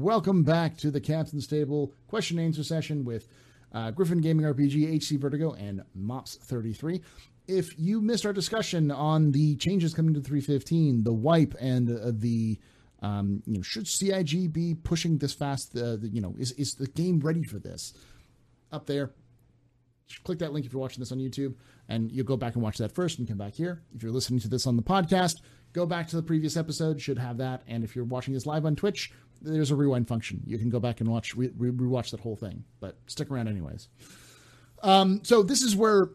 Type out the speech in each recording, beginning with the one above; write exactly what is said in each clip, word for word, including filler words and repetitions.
Welcome back to the Captain's Table question and answer session with uh, Griffin Gaming R P G, H C Vertigo, and Mops thirty-three. If you missed our discussion on the changes coming to three fifteen, the wipe, and uh, the um, you know, should C I G be pushing this fast? Uh, the, you know, is is the game ready for this? Up there, click that link if you're watching this on YouTube, and you'll go back and watch that first, and come back here. If you're listening to this on the podcast, go back to the previous episode; should have that. And if you're watching this live on Twitch, there's a rewind function. You can go back and watch re- re- rewatch that whole thing. But stick around anyways. Um, so this is where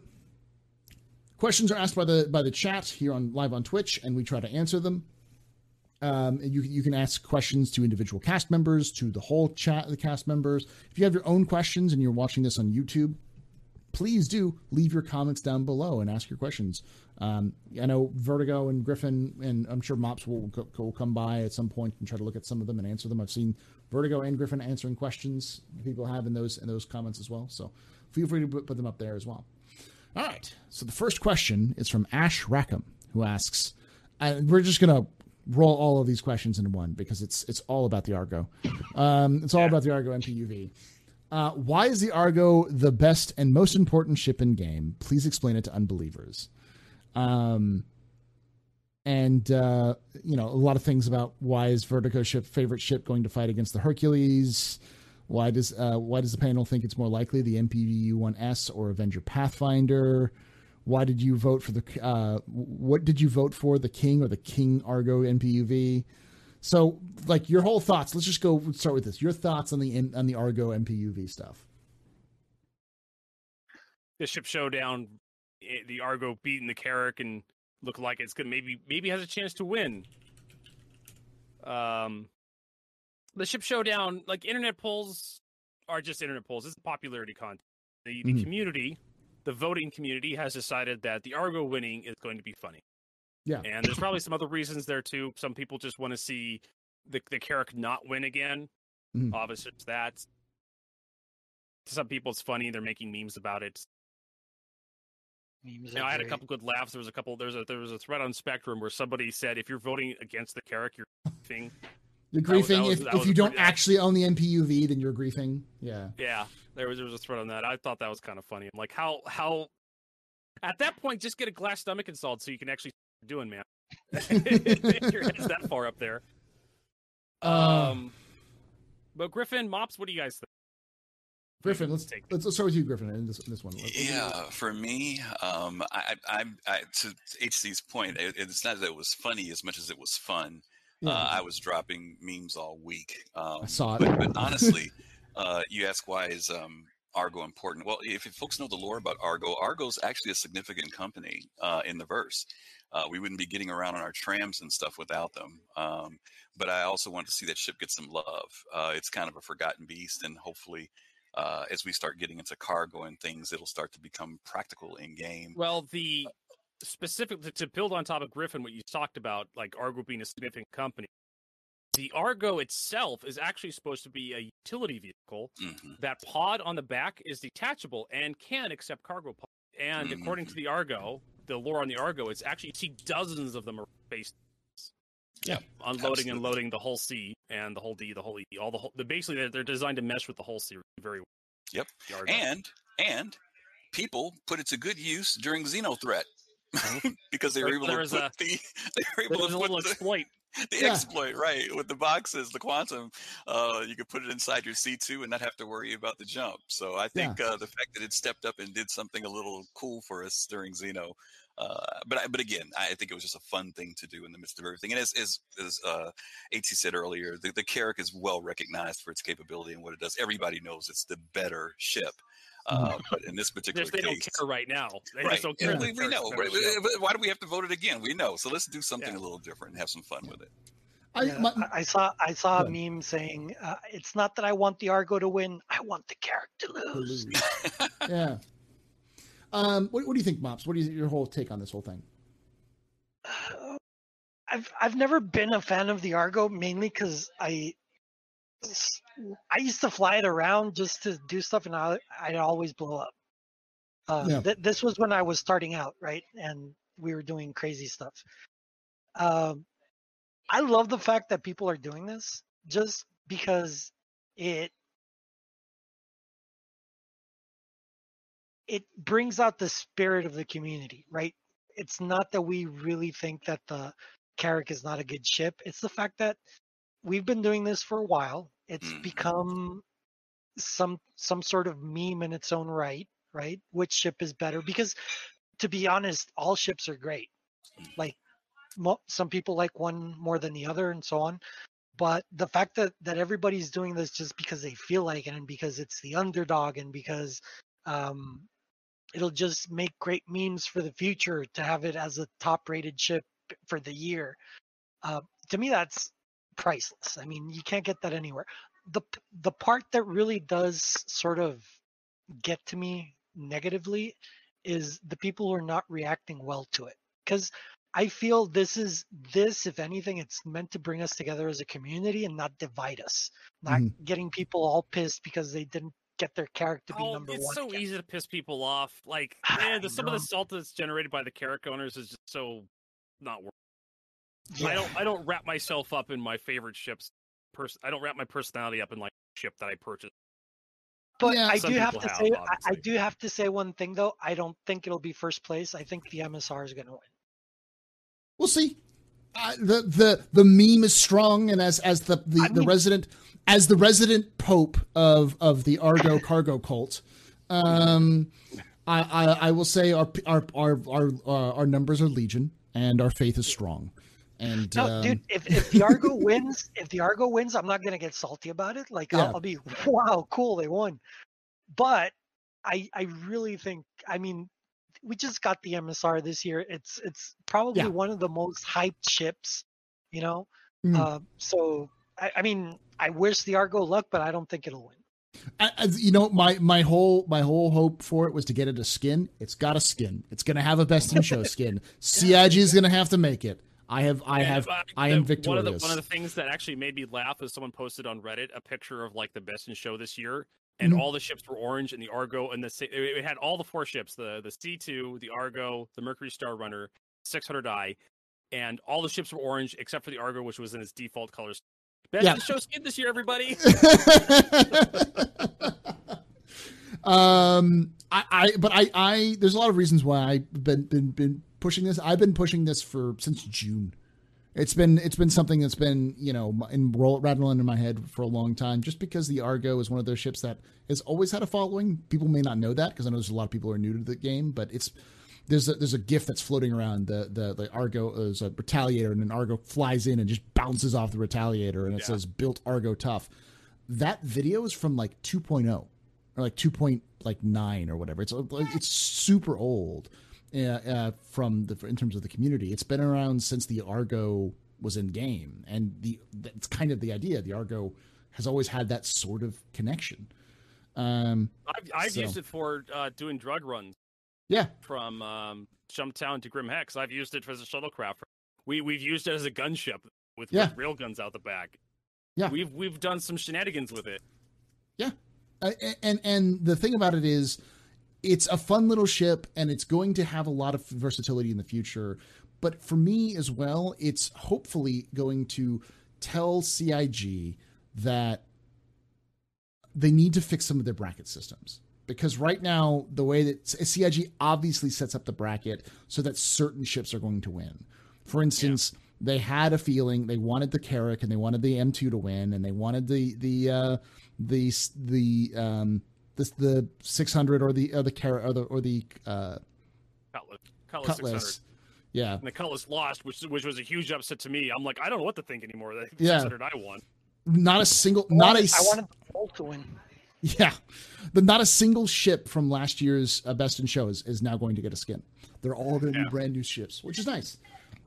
questions are asked by the by the chat here on live on Twitch, and we try to answer them. Um, you you can ask questions to individual cast members, to the whole chat, the cast members. If you have your own questions and you're watching this on YouTube, please do leave your comments down below and ask your questions. Um, I know Vertigo and Griffin, and I'm sure Mops will, will come by at some point and try to look at some of them and answer them. I've seen Vertigo and Griffin answering questions people have in those in those comments as well. So feel free to put them up there as well. All right. So the first question is from Ash Rackham, who asks, and we're just going to roll all of these questions into one because it's it's all about the Argo. Um, it's all yeah. about the Argo M P U V. Uh, why is the Argo the best and most important ship in game? Please explain it to unbelievers. Um, and, uh, you know, a lot of things about why is Vertigo's ship, favorite ship going to fight against the Hercules? Why does, uh, why does the panel think it's more likely the M P V U one S or Avenger Pathfinder? Why did you vote for the, uh, what did you vote for, the King or the King Argo M P U V? So, like, your whole thoughts. Let's just go start with this. Your thoughts on the on the Argo M P U V stuff. The ship showdown, it, the Argo beating the Carrack and look like it's gonna maybe maybe has a chance to win. Um, the ship showdown, like internet polls are just internet polls. It's popularity contest. The, the mm-hmm. community, the voting community, has decided that the Argo winning is going to be funny. Yeah, and there's probably some other reasons there too. Some people just want to see the the Carrack not win again. Mm-hmm. Obviously, it's that. To some people, it's funny. They're making memes about it. Memes. You know, I had great. a couple good laughs. There was a couple. There's a there was a thread on Spectrum where somebody said, "If you're voting against the Carrack, you're griefing." You're griefing. Was, was, if if you don't pretty, actually own the M P U V, then you're griefing. Yeah. Yeah. There was there was a thread on that. I thought that was kind of funny. I'm like, how how. At that point, just get a glass stomach and salt so you can actually. Doing man your head's that far up there. Um but Griffin, Mops, what do you guys think? Griffin, let's take let's, let's start with you, Griffin, in this, this one. Let's, yeah let's... for me, um I I, I to H C's point, it, it's not that it was funny as much as it was fun. yeah. uh, I was dropping memes all week. um I saw it. but, but honestly, uh you ask why is um Argo important? Well, if folks know the lore about Argo, Argo's actually a significant company uh, in the verse. Uh, we wouldn't be getting around on our trams and stuff without them. Um, but I also want to see that ship get some love. Uh, it's kind of a forgotten beast, and hopefully uh, as we start getting into cargo and things, it'll start to become practical in game. Well, the specific, to build on top of Griffin, what you talked about, like Argo being a significant company, the Argo itself is actually supposed to be a utility vehicle. Mm-hmm. That pod on the back is detachable and can accept cargo pods. And mm-hmm. according to the Argo, the lore on the Argo, it's actually, you see dozens of them are based. Yeah, unloading absolutely. and loading the whole C and the whole D, the whole E, all the whole. The, basically, they're, they're designed to mesh with the whole C very well. Yep, and and people put it to good use during Xenothreat because they were there, able there to put a, the they were able to put the exploit. The yeah. exploit, right, with the boxes, the quantum, uh, you could put it inside your C two and not have to worry about the jump. So I think yeah. uh, the fact that it stepped up and did something a little cool for us during Xeno. Uh, but I, but again, I think it was just a fun thing to do in the midst of everything. And as as, as uh, A T said earlier, the, the Carrack is well recognized for its capability and what it does. Everybody knows it's the better ship. Uh, but in this particular they case, they don't care right now. They right. just don't care. Yeah. We, we know. Right? Why do we have to vote it again? We know. So let's do something yeah. a little different and have some fun with it. I, yeah, my, I saw I saw a meme saying, uh, "It's not that I want the Argo to win. I want the Carrack to lose." yeah. Um. What, what do you think, Mops? What is your whole take on this whole thing? Uh, I've I've never been a fan of the Argo, mainly because I. I used to fly it around just to do stuff, and I, I'd always blow up. Uh, yeah. th- this was when I was starting out, right? And we were doing crazy stuff. Um, I love the fact that people are doing this. Just because it it brings out the spirit of the community, right? It's not that we really think that the Carrack is not a good ship. It's the fact that we've been doing this for a while. It's mm. become some some sort of meme in its own right, right? Which ship is better? Because, to be honest, all ships are great. Like, mo some people like one more than the other and so on. But the fact that, that everybody's doing this just because they feel like it and because it's the underdog and because um, it'll just make great memes for the future to have it as a top-rated ship for the year. Uh, to me, that's priceless. I mean, you can't get that anywhere. The, the part that really does sort of get to me negatively is the people who are not reacting well to it. Because I feel this is this, if anything, it's meant to bring us together as a community and not divide us. Not mm. getting people all pissed because they didn't get their Carrack to be oh, number it's one. It's so again. easy to piss people off. Like, man, the, some know. of the salt that's generated by the Carrack owners is just so not worth it. Yeah. I don't. I don't wrap myself up in my favorite ships. Person, I don't wrap my personality up in like ship that I purchased. But yeah, I do have to have, say, I, I do have to say one thing though. I don't think it'll be first place. I think the M S R is going to win. We'll see. Uh, the the the meme is strong, and as as the the, I mean, the resident as the resident pope of of the Argo cargo cult, um, I, I I will say our our our our, uh, our numbers are legion, and our faith is strong. And, no, um... dude. If, if the Argo wins, if the Argo wins, I'm not gonna get salty about it. Like yeah. I'll, I'll be, wow, cool, they won. But I, I really think, I mean, we just got the M S R this year. It's, it's probably yeah. one of the most hyped ships, you know. Mm. Uh, so I, I mean, I wish the Argo luck, but I don't think it'll win. I, I, you know, my my whole my whole hope for it was to get it a skin. It's got a skin. It's gonna have a best in show skin. C I G is gonna have to make it. I have, I yeah, have, I am victorious. One of, the, one of the things that actually made me laugh is someone posted on Reddit a picture of like the best in show this year, and mm-hmm. all the ships were orange, and the Argo and the it had all the four ships: the the C two, the Argo, the Mercury Star Runner, six hundred i, and all the ships were orange except for the Argo, which was in its default colors. Best yeah. in show skin this year, everybody. um, I, I, but I, I, there's a lot of reasons why I've been been been. pushing this. I've been pushing this for since June. It's been it's been something that's been, you know, in roll, rattling in my head for a long time, just because the Argo is one of those ships that has always had a following. People may not know that, because I know there's a lot of people who are new to the game, but it's there's a, there's a gif that's floating around. The the, the Argo is a Retaliator, and an Argo flies in and just bounces off the Retaliator, and it yeah. says "Built Argo Tough." That video is from like two point oh or like two point nine or whatever. It's it's super old. Yeah, uh, from the in terms of the community, it's been around since the Argo was in game, and the that's kind of the idea. The Argo has always had that sort of connection. Um, I've, I've so. used it for uh, doing drug runs. Yeah, from um, Jumptown to Grim Hex, I've used it as a shuttlecraft. We we've used it as a gunship with, yeah. with rail guns out the back. Yeah, we've we've done some shenanigans with it. Yeah, uh, and and the thing about it is, it's a fun little ship, and it's going to have a lot of versatility in the future. But for me as well, it's hopefully going to tell C I G that they need to fix some of their bracket systems. Because right now, the way that C I G obviously sets up the bracket so that certain ships are going to win. For instance, yeah. they had a feeling they wanted the Carrack, and they wanted the M two to win, and they wanted the, the, uh, the, the, um, This, the six hundred or the or the Carrack or the or the uh, Cutlass, Cutlass, Cutlass. yeah. And the Cutlass lost, which which was a huge upset to me. I'm like, I don't know what to think anymore. The yeah. six hundred i won. Not a single, not a. I wanted the whole to win. Yeah, but not a single ship from last year's uh, Best in Show is, is now going to get a skin. They're all going to yeah. be brand new ships, which is nice.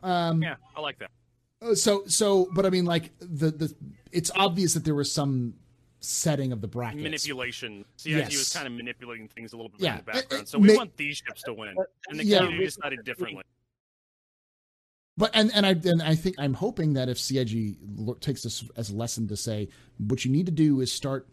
Um, yeah, I like that. So so, but I mean, like the the, it's obvious that there was some setting of the brackets. Manipulation. C I G yes. was kind of manipulating things a little bit yeah. in the background. It, it, so we ma want these ships to win. And the yeah. community decided differently. But and, and I and I think I'm hoping that if C I G look, takes this as a lesson to say, what you need to do is start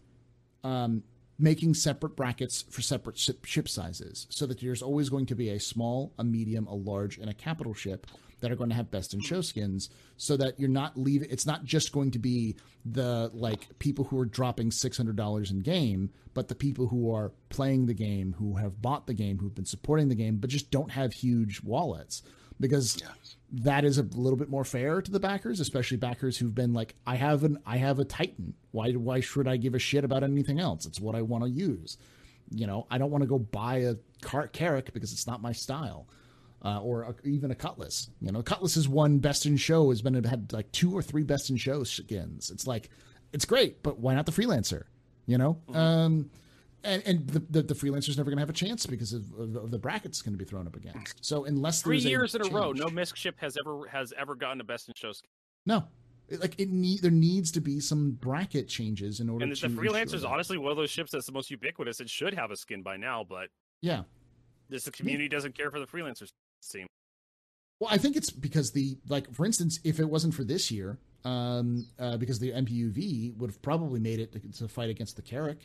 um, making separate brackets for separate ship, ship sizes, so that there's always going to be a small, a medium, a large, and a capital ship. that are going to have best in show skins, so that you're not leaving. It's not just going to be the like people who are dropping six hundred dollars in game, but the people who are playing the game, who have bought the game, who've been supporting the game, but just don't have huge wallets, because yeah. that is a little bit more fair to the backers, especially backers who've been like, I have an, I have a Titan. Why, why should I give a shit about anything else? It's what I want to use. You know, I don't want to go buy a car- Carrack because it's not my style, uh, or a, even a Cutlass. You know, Cutlass is one best in show has been had like two or three best in show skins. It's like, it's great, but why not the Freelancer? You know, mm-hmm. um, and and the the, the Freelancer is never going to have a chance because of, of, of the brackets going to be thrown up against. So unless three years a in change, a row, no Miskship has ever has ever gotten a best in show skin. No. Like it need there needs to be some bracket changes in order. And to And the Freelancer is honestly one of those ships that's the most ubiquitous. It should have a skin by now, but yeah, this the community yeah. doesn't care for the Freelancers. Team. Well, I think it's because the like, for instance, if it wasn't for this year, um, uh, because the M P U V would have probably made it to, to fight against the Carrack,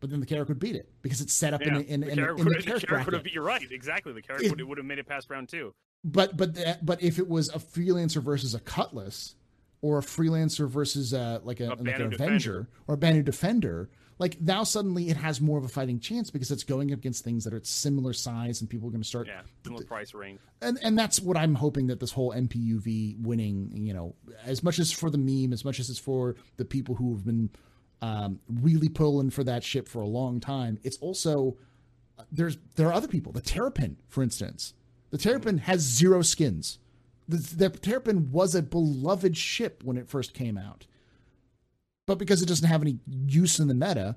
but then the Carrack would beat it because it's set up yeah. in in in the Carrack would have. You're right, exactly. The Carrack would would have made it past round two. But but that, but if it was a Freelancer versus a Cutlass, or a Freelancer versus uh, like, a, a like an Avenger defender. or a Banner Defender, like now suddenly it has more of a fighting chance because it's going against things that are similar size and people are going to start... Yeah, similar th- price range. And and that's what I'm hoping that this whole M P U V winning, you know, as much as for the meme, as much as it's for the people who have been um, really pulling for that ship for a long time, it's also, there's there are other people. The Terrapin, for instance. The Terrapin has zero skins. The, the Terrapin was a beloved ship when it first came out, but because it doesn't have any use in the meta,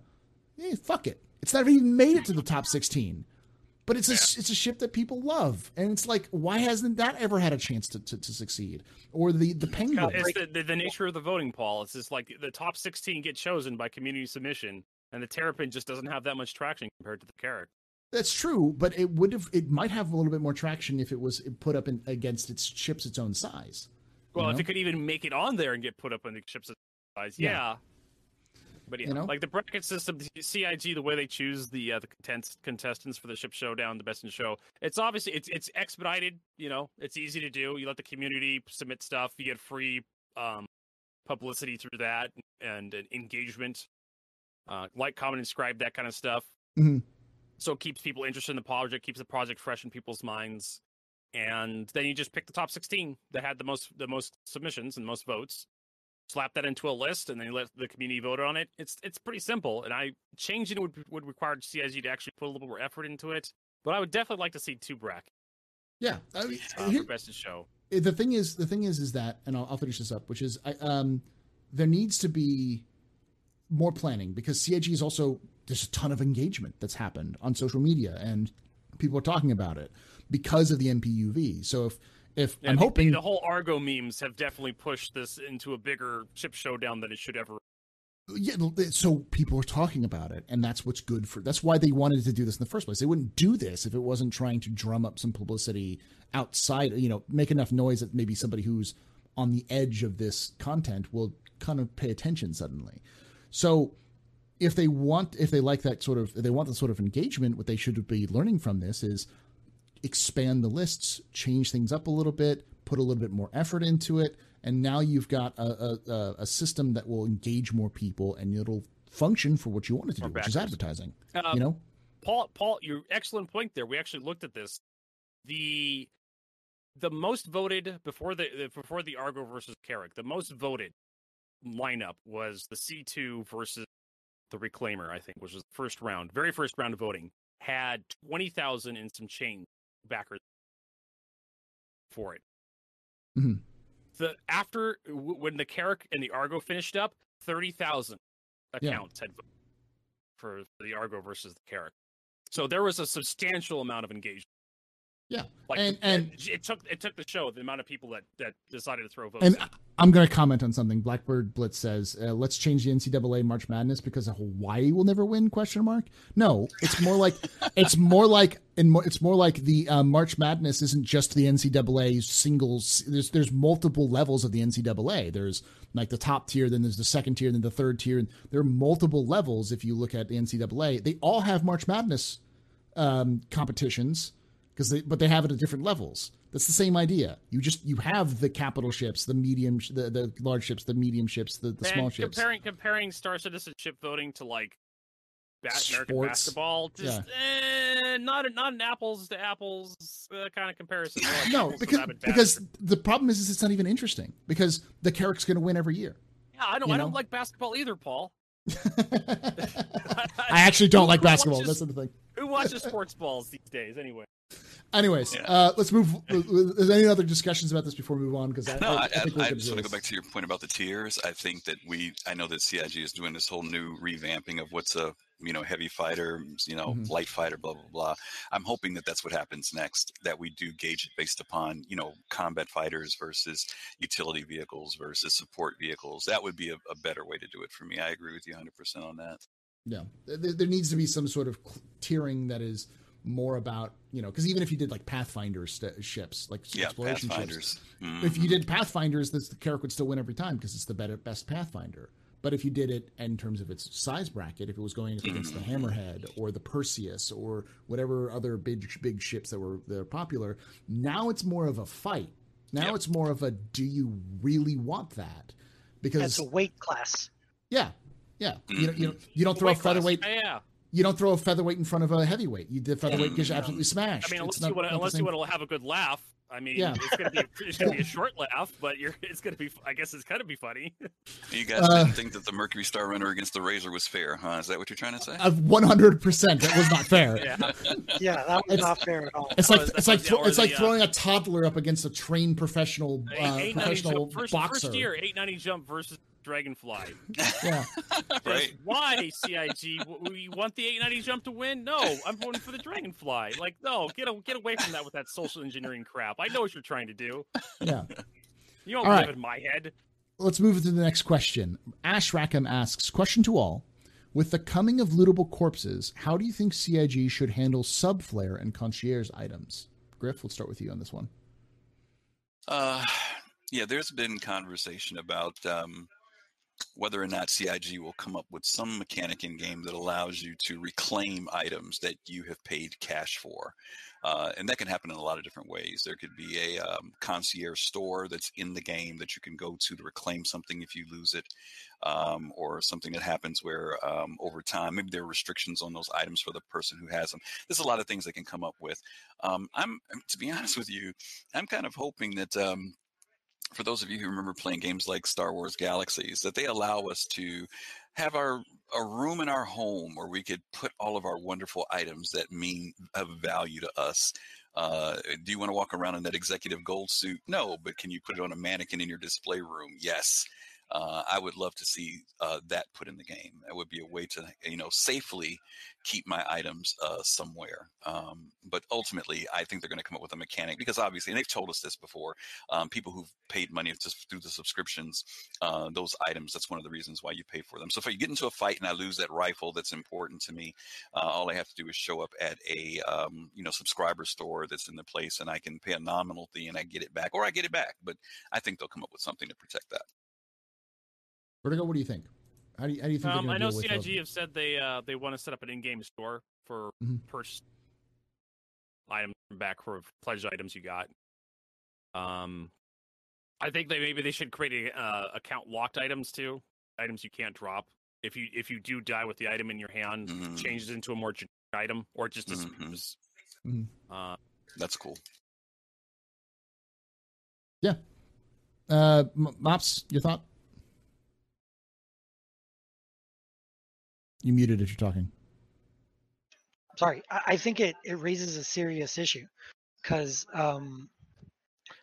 eh, fuck it. It's never even made it to the top sixteen, but it's a, yeah. it's a ship that people love. And it's like, why hasn't that ever had a chance to, to, to succeed? Or the, the Penguin. It's the, the, the nature of the voting, Paul. It's just like the top sixteen get chosen by community submission, and the Terrapin just doesn't have that much traction compared to the Carrack. That's true, but it would have. It might have a little bit more traction if it was put up in, against its ships its own size. Well, you know? If it could even make it on there and get put up on the ships its own size, yeah. yeah. But yeah, you know? Like the bracket system, the C I G, the way they choose the uh, the contents, contestants for the ship showdown, the best in show. It's obviously it's it's expedited. You know, it's easy to do. You let the community submit stuff. You get free um, publicity through that and, and engagement, uh, like, comment, inscribe, that kind of stuff. Mm-hmm. So it keeps people interested in the project, keeps the project fresh in people's minds. And then you just pick the top sixteen that had the most the most submissions and most votes, slap that into a list, and then you let the community vote on it. It's it's pretty simple. And I changing it would would require C I G to actually put a little more effort into it. But I would definitely like to see two brackets. Yeah, I mean, uh, here, for best in show. The thing is, the thing is, is that, and I'll, I'll finish this up, which is, I, um, there needs to be more planning because C I G is also. There's a ton of engagement that's happened on social media and people are talking about it because of the M P U V. So if, if yeah, I'm hoping the whole Argo memes have definitely pushed this into a bigger ship showdown than it should ever. Yeah. So people are talking about it and that's what's good for, that's why they wanted to do this in the first place. They wouldn't do this if it wasn't trying to drum up some publicity outside, you know, make enough noise that maybe somebody who's on the edge of this content will kind of pay attention suddenly. So, If they want, if they like that sort of, if they want the sort of engagement, what they should be learning from this is expand the lists, change things up a little bit, put a little bit more effort into it. And now you've got a, a, a system that will engage more people and it'll function for what you want it to do, which is advertising, uh, you know, Paul, Paul, your excellent point there. We actually looked at this. The, the most voted before the, before the Argo versus Carrack, the most voted lineup was the C two versus the Reclaimer, I think, which was the first round, very first round of voting, had twenty thousand and some change backers for it. Mm-hmm. The after w- when the Carrack and the Argo finished up, thirty thousand accounts yeah. had voted for the Argo versus the Carrack. So there was a substantial amount of engagement. Yeah, like, and and it took it took the show the amount of people that, that decided to throw votes. And in. I'm going to comment on something. Blackbird Blitz says, uh, "Let's change the N C double A March Madness because Hawaii will never win?" Question mark. No, it's more like it's more like in more, it's more like the uh, March Madness isn't just the N C double A singles. There's there's multiple levels of the N C double A. There's like the top tier, then there's the second tier, then the third tier, and there are multiple levels. If you look at the N C double A, they all have March Madness um, competitions. Because they, but they have it at different levels. That's the same idea. You just, you have the capital ships, the medium, the, the large ships, the medium ships, the, the small ships. Comparing comparing Star Citizenship voting to like bat- American basketball, just yeah. eh, not a, not an apples to apples uh, kind of comparison. Like no, because because the problem is, is it's not even interesting because the Carrack's going to win every year. Yeah, I don't I know? don't like basketball either, Paul. I actually don't who, like who basketball. Watches, That's the thing. Who watches sports balls these days, anyway? Anyways, yeah. uh, let's move. Is there any other discussions about this before we move on? Because I, no, I, I, think I, I just want to go back to your point about the tiers. I think that we, I know that C I G is doing this whole new revamping of what's a you know heavy fighter, you know mm-hmm. light fighter, blah blah blah. I'm hoping that that's what happens next. That we do gauge it based upon you know combat fighters versus utility vehicles versus support vehicles. That would be a, a better way to do it for me. I agree with you one hundred percent on that. Yeah, there, there needs to be some sort of tiering that is more about, you know, because even if you did like Pathfinder st- ships, like yeah, exploration ships, mm-hmm. if you did Pathfinders, this, the Carrack would still win every time because it's the better, best Pathfinder. But if you did it in terms of its size bracket, if it was going up against the Hammerhead or the Perseus or whatever other big big ships that were that are popular, now it's more of a fight. Now yep. it's more of a, do you really want that? Because that's a weight class. Yeah, yeah. Mm-hmm. You know, you know, you don't throw weight a featherweight. Class. Yeah. You don't throw a featherweight in front of a heavyweight. You the featherweight gets absolutely smashed. I mean, unless, not, you, want to, unless you want to have a good laugh. I mean, yeah. it's going to be it's going to be a short laugh, but you're it's going to be. I guess it's going to be funny. You guys uh, didn't think that the Mercury Star Runner against the Razor was fair, huh? Is that what you're trying to say? One hundred percent, that was not fair. yeah. yeah, that was it's, not fair at all. It's like was, it's like th- it's the, like throwing uh, a toddler up against a trained professional uh, professional first, boxer. First year, eight ninety Jump versus Dragonfly. Yeah. Right. Why C I G? We want the eight ninety Jump to win? No, I'm voting for the Dragonfly. Like, no, get a, get away from that with that social engineering crap. I know what you're trying to do. Yeah. You don't all live right. in my head. Let's move to the next question. Ash Rackham asks, question to all. With the coming of lootable corpses, how do you think C I G should handle sub-flare and concierge items? Griff, we'll start with you on this one. Uh, yeah, there's been conversation about... Um, whether or not C I G will come up with some mechanic in game that allows you to reclaim items that you have paid cash for. Uh, and that can happen in a lot of different ways. There could be a um, concierge store that's in the game that you can go to to reclaim something if you lose it, um, or something that happens where um, over time, maybe there are restrictions on those items for the person who has them. There's a lot of things they can come up with. Um, I'm, to be honest with you, I'm kind of hoping that, um, for those of you who remember playing games like Star Wars Galaxies, that they allow us to have our a room in our home where we could put all of our wonderful items that mean of value to us. Uh, do you want to walk around in that executive gold suit? No, but can you put it on a mannequin in your display room? Yes. Uh, I would love to see uh, that put in the game. That would be a way to, you know, safely keep my items uh, somewhere. Um, but ultimately, I think they're going to come up with a mechanic because obviously, and they've told us this before, um, people who've paid money just through the subscriptions, uh, those items, that's one of the reasons why you pay for them. So if I get into a fight and I lose that rifle that's important to me, uh, all I have to do is show up at a, um, you know, subscriber store that's in the place and I can pay a nominal fee and I get it back or I get it back. But I think they'll come up with something to protect that. Vertigo, what do you think? How do you, how do you think? Um, I know C I G those? have said they uh, they want to set up an in-game store for mm-hmm. purchased items back for pledged items you got. Um, I think that maybe they should create a uh, account locked items too, items you can't drop. If you if you do die with the item in your hand, mm-hmm. change it into a more generic item or it just disappears. Mm-hmm. Uh, That's cool. Yeah. Uh, Mops, your thought? You muted if you're talking. Sorry, I think it, it raises a serious issue because, um,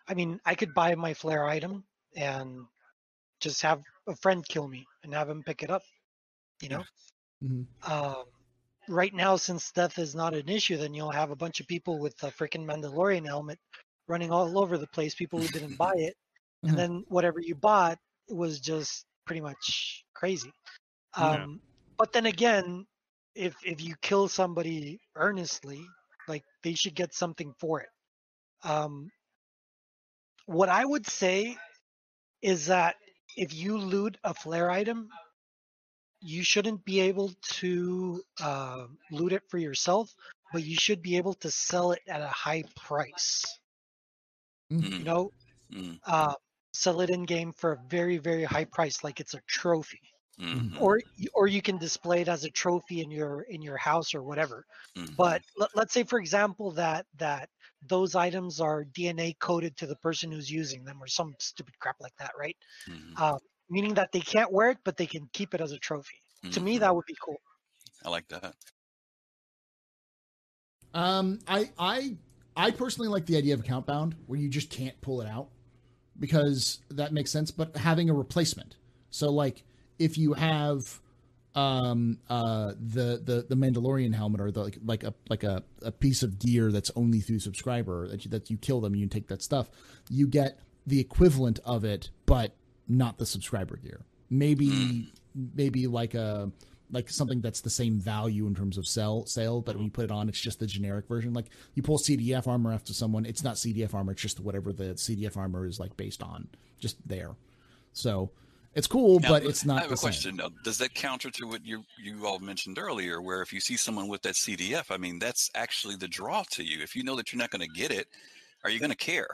I mean, I could buy my flare item and just have a friend kill me and have him pick it up, you know? Mm-hmm. Um, right now, since death is not an issue, then you'll have a bunch of people with the freaking Mandalorian helmet running all over the place, people who didn't buy it. And mm-hmm. then whatever you bought was just pretty much crazy. Um, yeah. But then again, if if you kill somebody earnestly, like they should get something for it. Um, what I would say is that if you loot a flare item, you shouldn't be able to uh, loot it for yourself, but you should be able to sell it at a high price. Mm-hmm. You know, mm-hmm. uh, sell it in game for a very, very high price, like it's a trophy, mm-hmm. or or you can display it as a trophy in your in your house or whatever. Mm-hmm. But let, let's say, for example, that that those items are D N A coded to the person who's using them, or some stupid crap like that, right? Mm-hmm. Uh, meaning that they can't wear it, but they can keep it as a trophy. Mm-hmm. To me, that would be cool. I like that. Um, I I I personally like the idea of account bound, where you just can't pull it out, because that makes sense. But having a replacement, so like if you have um uh the the the Mandalorian helmet, or the, like like a like a, a piece of gear that's only through subscriber, that you, that you kill them, you take that stuff, you get the equivalent of it, but not the subscriber gear. Maybe maybe like a. like something that's the same value in terms of sell sale, but when you put it on, it's just the generic version. Like you pull C D F armor after someone, it's not C D F armor, it's just whatever the C D F armor is like based on, just there. So it's cool, now, but it's not. I have the a same. question now. Does that counter to what you you all mentioned earlier, where if you see someone with that C D F, I mean, that's actually the draw to you. If you know that you're not going to get it, are you going to care?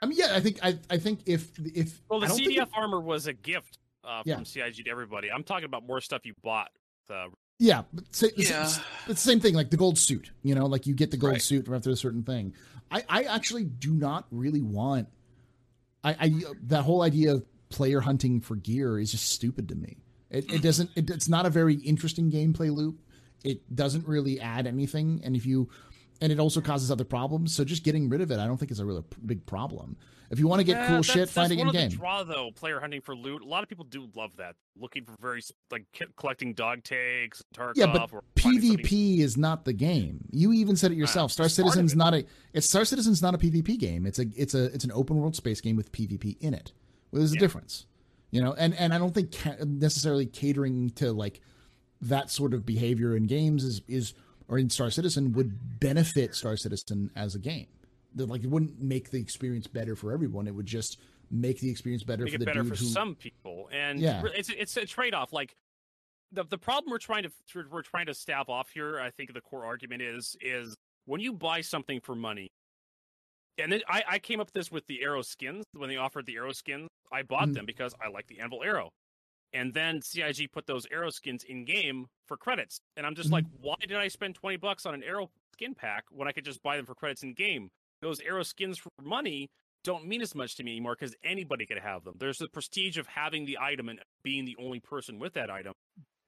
I mean, yeah, I think I I think if if well, the C D F it, armor was a gift. Uh, from yeah. C I G to everybody. I'm talking about more stuff you bought. Uh, yeah, but it's, it's, yeah, it's the same thing, like the gold suit. You know, like you get the gold right. suit after a certain thing. I, I actually do not really want... I, I that whole idea of player hunting for gear is just stupid to me. It, it doesn't... It, it's not a very interesting gameplay loop. It doesn't really add anything, and if you... And it also causes other problems. So just getting rid of it, I don't think is a really big problem. If you want to get yeah, cool that's, shit, that's find it in game. That's one of the draw, though, player hunting for loot. A lot of people do love that. Looking for very, like, collecting dog tags, Tarkov. Yeah, but or PvP is not the game. You even said it yourself. Uh, Star Citizen's not a... It's Star Citizen's not a PvP game. It's a. It's a. It's an open world space game with PvP in it. Well, there's yeah. a difference, you know. And and I don't think ca- necessarily catering to like that sort of behavior in games is is. or in Star Citizen would benefit Star Citizen as a game. They're like, it wouldn't make the experience better for everyone. It would just make the experience better make for the better dude for who... some people. And yeah. it's it's a trade-off. Like the the problem we're trying to we're trying to stab off here, I think the core argument is is when you buy something for money. And then I, I came up with this with the arrow skins. When they offered the arrow skins, I bought mm-hmm. them because I like the anvil arrow. And then C I G put those arrow skins in game for credits. And I'm just mm-hmm. like, why did I spend twenty bucks on an arrow skin pack when I could just buy them for credits in game? Those arrow skins for money don't mean as much to me anymore because anybody could have them. There's the prestige of having the item and being the only person with that item,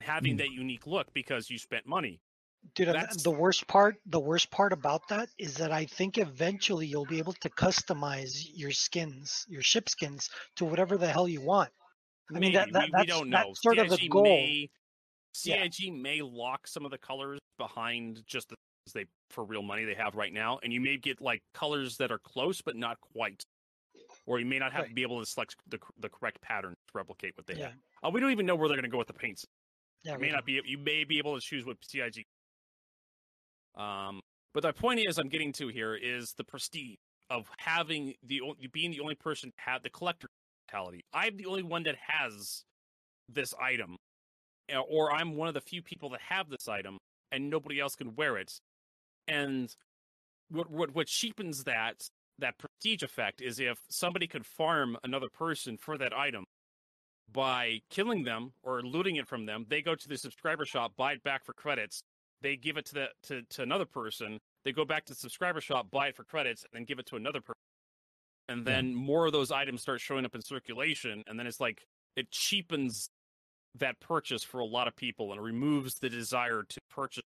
having mm-hmm. that unique look because you spent money. Dude, That's... the worst part, the worst part about that is that I think eventually you'll be able to customize your skins, your ship skins, to whatever the hell you want. I mean, that, that, we, we don't know. That's sort C I G of the goal. May, C I G yeah. may lock some of the colors behind just the things they for real money they have right now, and you may get like colors that are close but not quite, or you may not have right. to be able to select the the correct pattern to replicate what they yeah. have. Uh, we don't even know where they're going to go with the paints. Yeah, you may don't. not be. You may be able to choose what C I G. Um, but the point is, I'm getting to here is the prestige of having the being the only person to have the collector. Mentality. I'm the only one that has this item, or I'm one of the few people that have this item, and nobody else can wear it. And what what, what cheapens that that prestige effect is if somebody could farm another person for that item by killing them or looting it from them. They go to the subscriber shop, buy it back for credits. They give it to the to, to another person. They go back to the subscriber shop, buy it for credits, and then give it to another person. And then more of those items start showing up in circulation, and then it's like it cheapens that purchase for a lot of people and removes the desire to purchase.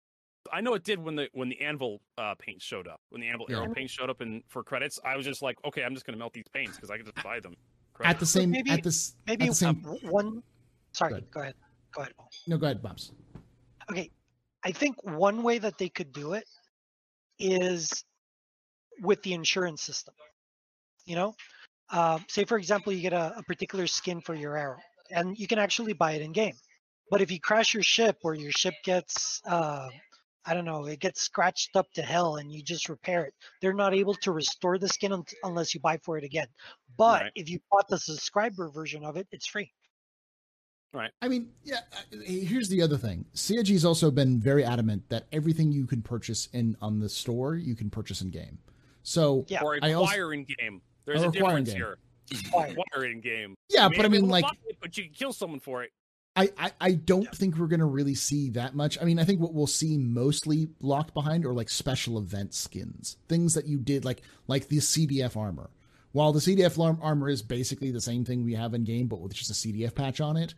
I know it did when the when the anvil uh, paint showed up, when the anvil yeah. arrow paint showed up in for credits. I was just like, okay, I'm just going to melt these paints because I can just buy them. Credits. At the same, maybe at this, maybe at the same... one. Sorry, go ahead. go ahead, go ahead. No, go ahead, Bobs. Okay, I think one way that they could do it is with the insurance system. You know, uh, say, for example, you get a, a particular skin for your arrow and you can actually buy it in game. But if you crash your ship or your ship gets, uh, I don't know, it gets scratched up to hell and you just repair it, they're not able to restore the skin un- unless you buy for it again. But right. if you bought the subscriber version of it, it's free. Right. I mean, yeah, here's the other thing. C I G's also been very adamant that everything you can purchase in on the store, you can purchase in game. So yeah. Or acquire in game. There's a difference here. Acquire in game. Yeah, but I mean, like, but you can kill someone for it. I, I, I don't yeah. think we're going to really see that much. I mean, I think what we'll see mostly locked behind are like special event skins, things that you did, like like the C D F armor. While the C D F armor is basically the same thing we have in game, but with just a C D F patch on it,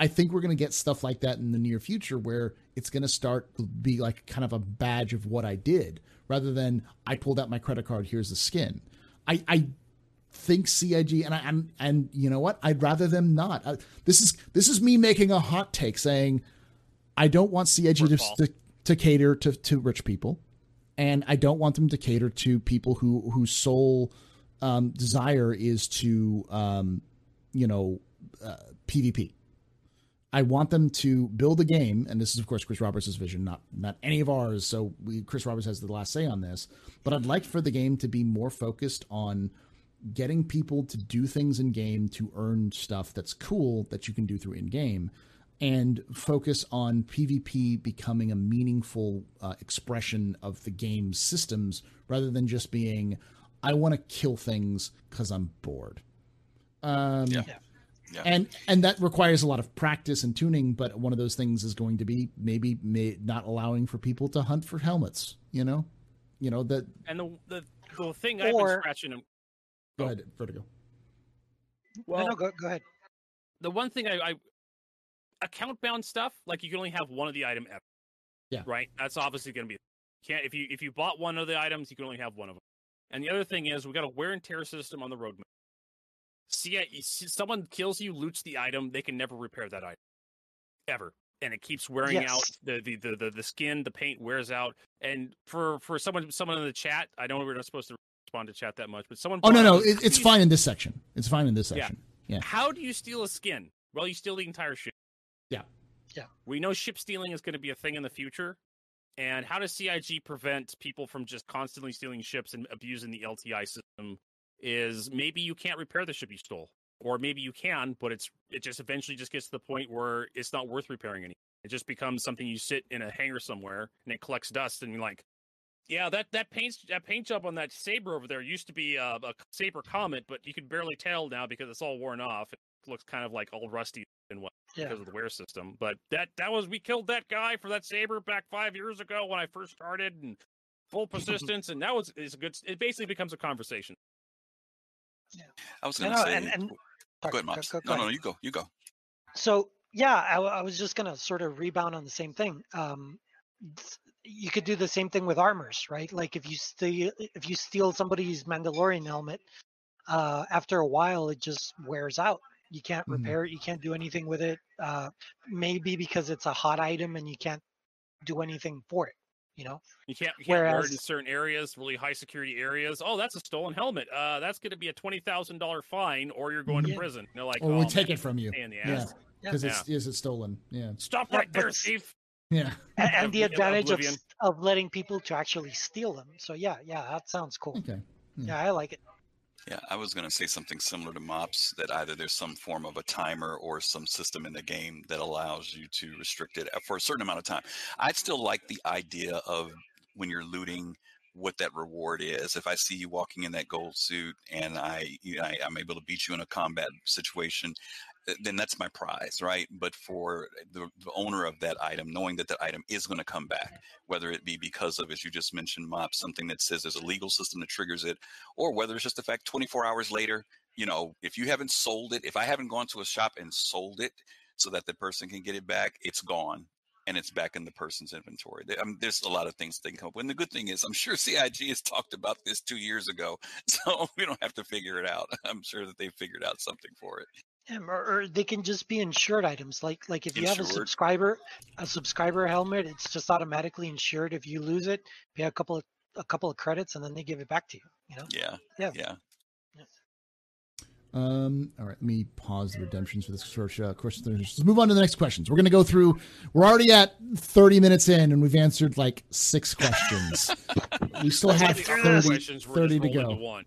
I think we're going to get stuff like that in the near future, where it's going to start to be like kind of a badge of what I did, rather than I pulled out my credit card, here's the skin. I, I think C I G, and I, and, and you know what? I'd rather them not. I, this is this is me making a hot take, saying I don't want C I G to, to to cater to to rich people, and I don't want them to cater to people who whose sole um, desire is to um, you know uh, PvP. I want them to build a game, and this is, of course, Chris Roberts' vision, not not any of ours, so we, Chris Roberts has the last say on this, but I'd like for the game to be more focused on getting people to do things in-game to earn stuff that's cool that you can do through in-game, and focus on PvP becoming a meaningful uh, expression of the game's systems, rather than just being, I want to kill things because I'm bored. Um, yeah. yeah. Yeah. And and that requires a lot of practice and tuning, but one of those things is going to be maybe may, not allowing for people to hunt for helmets, you know? You know, that... And the the, the thing or, I've been scratching... Go, go ahead, Vertigo. Well, no, no, go, go ahead. The one thing I, I... Account-bound stuff, like, you can only have one of the item ever. Yeah. Right? That's obviously going to be... Can't, if you if you bought one of the items, you can only have one of them. And the other thing is, we've got a wear and tear system on the roadmap. See, someone kills you, loots the item, they can never repair that item. Ever. And it keeps wearing yes. out. The, the the the the skin, the paint wears out. And for, for someone someone in the chat, I don't know we're not supposed to respond to chat that much, but someone... Oh, no, no, it, it's fine in this section. It's fine in this section. Yeah. yeah. How do you steal a skin? Well, you steal the entire ship. Yeah. Yeah. We know ship stealing is going to be a thing in the future. And how does C I G prevent people from just constantly stealing ships and abusing the L T I system? Is maybe you can't repair the ship you stole, or maybe you can, but it's it just eventually just gets to the point where it's not worth repairing anymore. It just becomes something you sit in a hangar somewhere and it collects dust, and you're like, yeah, that that paint that paint job on that saber over there used to be a, a saber comet, but you can barely tell now because it's all worn off. It looks kind of like all rusty and what yeah. because of the wear system. But that that was we killed that guy for that saber back five years ago when I first started, and full persistence, and now it's it's a good. It basically becomes a conversation. Yeah. I was going to say, and, and, go ahead, Mops. No, no, no, you go, you go. So, yeah, I, I was just going to sort of rebound on the same thing. Um, you could do the same thing with armors, right? Like if you steal, if you steal somebody's Mandalorian helmet, uh, after a while, it just wears out. You can't repair mm. it. You can't do anything with it. Uh, maybe because it's a hot item and you can't do anything for it. You know, you can't, you can't Whereas, wear it in certain areas, really high security areas. Oh, that's a stolen helmet. Uh, that's going to be a twenty thousand dollar fine, or you're going yeah. to prison. And they're like, or oh, we'll man, take it from you. Yeah, because yeah. it's is it stolen? Yeah. Stop right yeah, there, Steve. Yeah. And, and the advantage of, of letting people to actually steal them. So yeah, yeah, that sounds cool. Okay. Yeah, yeah I like it. Yeah, I was going to say something similar to Mops, that either there's some form of a timer or some system in the game that allows you to restrict it for a certain amount of time. I'd still like the idea of when you're looting what that reward is. If I see you walking in that gold suit and I, you know, I, I'm able to beat you in a combat situation, then that's my prize, right? But for the, the owner of that item, knowing that that item is going to come back, whether it be because of, as you just mentioned, Mops, something that says there's a legal system that triggers it, or whether it's just the fact twenty-four hours later, you know, if you haven't sold it, if I haven't gone to a shop and sold it so that the person can get it back, it's gone. And it's back in the person's inventory. I mean, there's a lot of things they can come up with. And the good thing is, I'm sure C I G has talked about this two years ago, so we don't have to figure it out. I'm sure that they figured out something for it. Or, or they can just be insured items. Like like if you insured. have a subscriber, a subscriber helmet, it's just automatically insured. If you lose it, pay a couple of a couple of credits, and then they give it back to you. You know. Yeah. Yeah. Yeah. yeah. Um. All right. Let me pause the redemptions for this question. Uh, Let's move on to the next questions. We're going to go through. We're already at thirty minutes in, and we've answered like six questions. We still have thirty, thirty to go. One.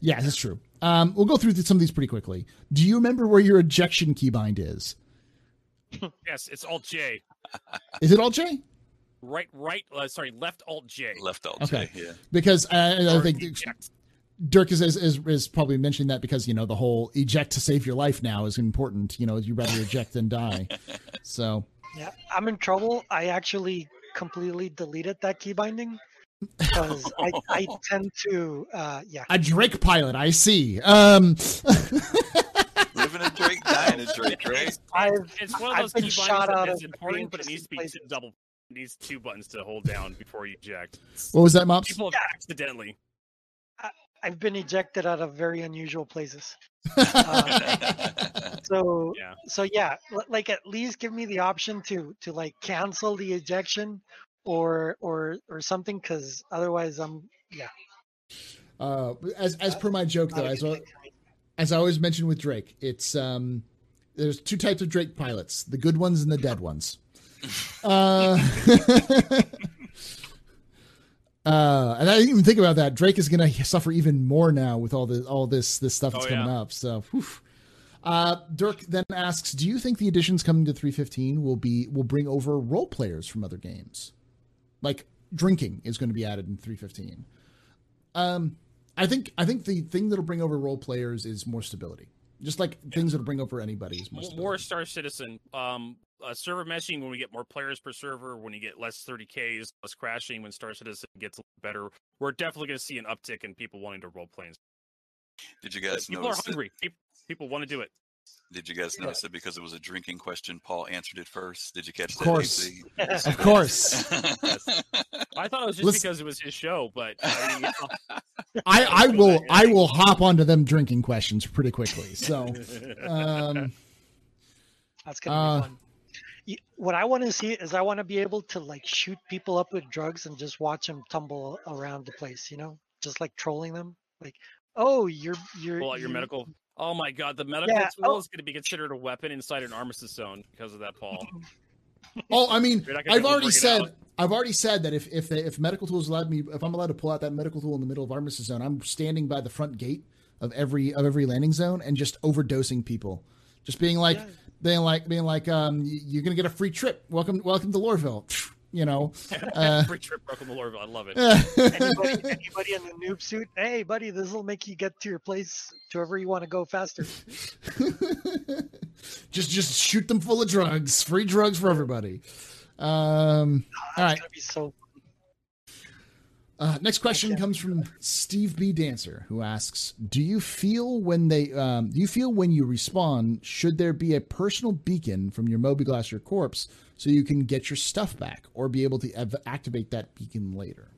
Yeah, that's true. Um, we'll go through some of these pretty quickly. Do you remember where your ejection keybind is? Yes, it's Alt J. Is it Alt J? right, right. Uh, sorry, left alt J. Left alt J. Okay. Yeah. Because uh, I think eject. Dirk is, is is is probably mentioning that because you know the whole eject to save your life now is important. You know, you rather eject than die. So. Yeah, I'm in trouble. I actually completely deleted that key binding. Because I, I tend to, uh, yeah. A Drake pilot, I see. Um... Living a Drake, dying a Drake, right? I've, it's one of those I've been key shot out that is important, but it needs to be places. double. It needs two buttons to hold down before you eject. What was that, Mops? People yeah. accidentally. I, I've been ejected out of very unusual places. uh, so, yeah. so yeah, like at least give me the option to to like cancel the ejection. Or or or something, because otherwise I'm yeah. Uh, as as per my joke though, as I, as I always mention with Drake, it's um, there's two types of Drake pilots: the good ones and the dead ones. uh, uh, and I didn't even think about that. Drake is gonna suffer even more now with all the all this this stuff that's oh, coming yeah. up. So. Whew. Uh, Dirk then asks, "Do you think the additions coming to three fifteen will be will bring over role players from other games?" Like drinking is going to be added in three fifteen. Um, I think I think the thing that'll bring over role players is more stability. Just like yeah. things that'll bring over anybody is more stability. More Star Citizen, um, uh, server meshing when we get more players per server, when you get less thirty Ks, less crashing, when Star Citizen gets better, we're definitely going to see an uptick in people wanting to role play. Did you guys people notice? People are hungry. That... People want to do it. Did you guys notice yeah. that because it was a drinking question, Paul answered it first? Did you catch that? Of course. That? Of course. Yes. I thought it was just Listen. because it was his show, but I, mean, I, I will I will hop onto them drinking questions pretty quickly. So um, that's gonna uh, be fun. What I want to see is I want to be able to like shoot people up with drugs and just watch them tumble around the place. You know, just like trolling them. Like, oh, you're you're pull out your medical. Oh my God! The medical yeah. tool oh. is going to be considered a weapon inside an armistice zone because of that, Paul. Oh, I mean, I've already said, I've already said that if if, they, if medical tools allowed me, if I'm allowed to pull out that medical tool in the middle of armistice zone, I'm standing by the front gate of every of every landing zone and just overdosing people, just being like, yeah. being like, being like, um, you're going to get a free trip. Welcome, welcome to Lorville. You know, uh, free trip, welcome to Lorville. I love it. anybody, anybody in the noob suit? Hey, buddy, this will make you get to your place, to wherever you want to go faster. just, just shoot them full of drugs. Free drugs for everybody. Um, oh, all right. Be so uh, next question comes from Steve B Dancer, who asks, "Do you feel when they, um, do you feel when you respawn, should there be a personal beacon from your Moby Glass or corpse?" So you can get your stuff back or be able to av- activate that beacon later.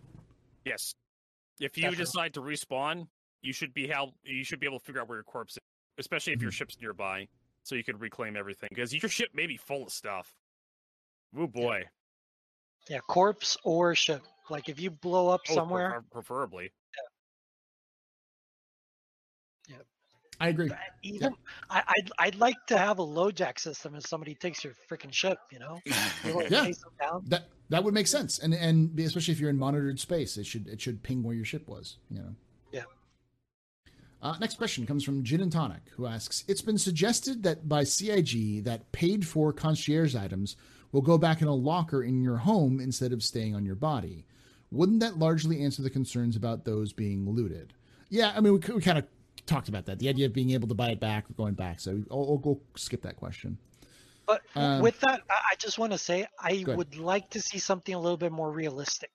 Yes. If you Definitely. decide to respawn, you should be help- you should be able to figure out where your corpse is, especially if mm-hmm. your ship's nearby, so you could reclaim everything. Because your ship may be full of stuff. Oh, boy. Yeah, yeah corpse or ship. Like, if you blow up oh, somewhere... Prefer- preferably. Yeah. yeah. I agree. Even, yeah. I, I'd, I'd like to have a LoJack system if somebody takes your freaking ship, you know? You yeah, down. That, that would make sense. And and especially if you're in monitored space, it should it should ping where your ship was, you know? Yeah. Uh, next question comes from Gin and Tonic, who asks, it's been suggested that by C I G that paid for concierge items will go back in a locker in your home instead of staying on your body. Wouldn't that largely answer the concerns about those being looted? Yeah, I mean, we, we kind of talked about that, the idea of being able to buy it back or going back. So I'll, I'll go skip that question. But um, with that, I just want to say I would like to see something a little bit more realistic.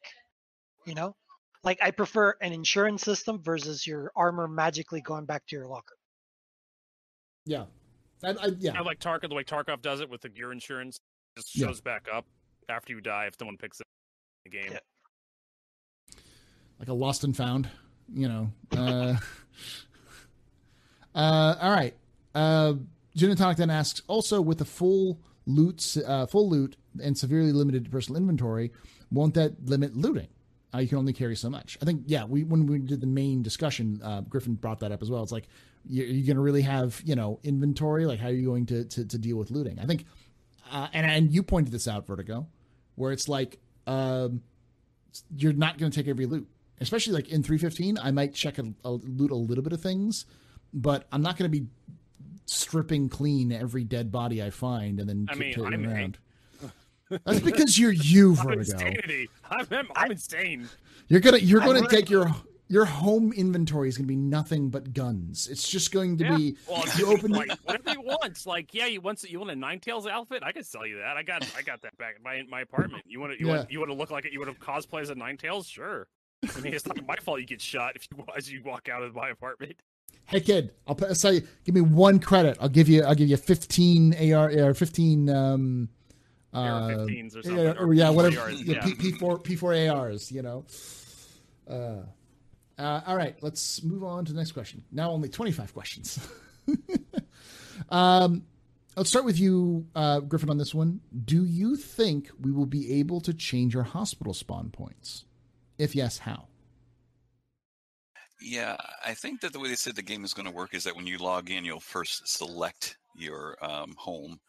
You know, like I prefer an insurance system versus your armor magically going back to your locker. Yeah, I, I, yeah. I like Tarkov, the way Tarkov does it with the gear insurance, it just shows yeah. back up after you die if someone picks it in the game. Yeah. Like a lost and found, you know. Uh, Uh, all right. Uh, Genotonic then asks, also with the full loot, uh, full loot and severely limited personal inventory, won't that limit looting? Uh, you can only carry so much. I think, yeah, we, when we did the main discussion, uh, Griffin brought that up as well. It's like, you're, you're going to really have, you know, inventory. Like how are you going to, to, to deal with looting? I think, uh, and, and you pointed this out, Vertigo, where it's like, um, you're not going to take every loot, especially like in three fifteen, I might check a, a loot a little bit of things. But I'm not going to be stripping clean every dead body I find and then I mean, killing I mean, around. That's because you're you, Vertigo. I'm insanity. I'm, I'm, I'm insane. You're gonna you're gonna take your your home inventory is gonna be nothing but guns. It's just going to yeah. be well, you open like, whatever you want. Like yeah, you want you want a Nine Tails outfit? I can sell you that. I got I got that back in my my apartment. You want to you yeah. want you want to look like it? You want to cosplay as a Nine Tails? Sure. I mean, it's not my fault you get shot if you as you walk out of my apartment. Hey kid, I'll say you, give me one credit. I'll give you I'll give you fifteen A R or fifteen. Um, A R fifteens or something. Uh, or, or, yeah, whatever. Yeah, yeah. P four A Rs, you know. Uh, uh, all right, let's move on to the next question. Now only twenty-five questions. um, let's start with you, uh, Griffin, on this one. Do you think we will be able to change our hospital spawn points? If yes, how? Yeah, I think that the way they said the game is going to work is that when you log in, you'll first select your um, home.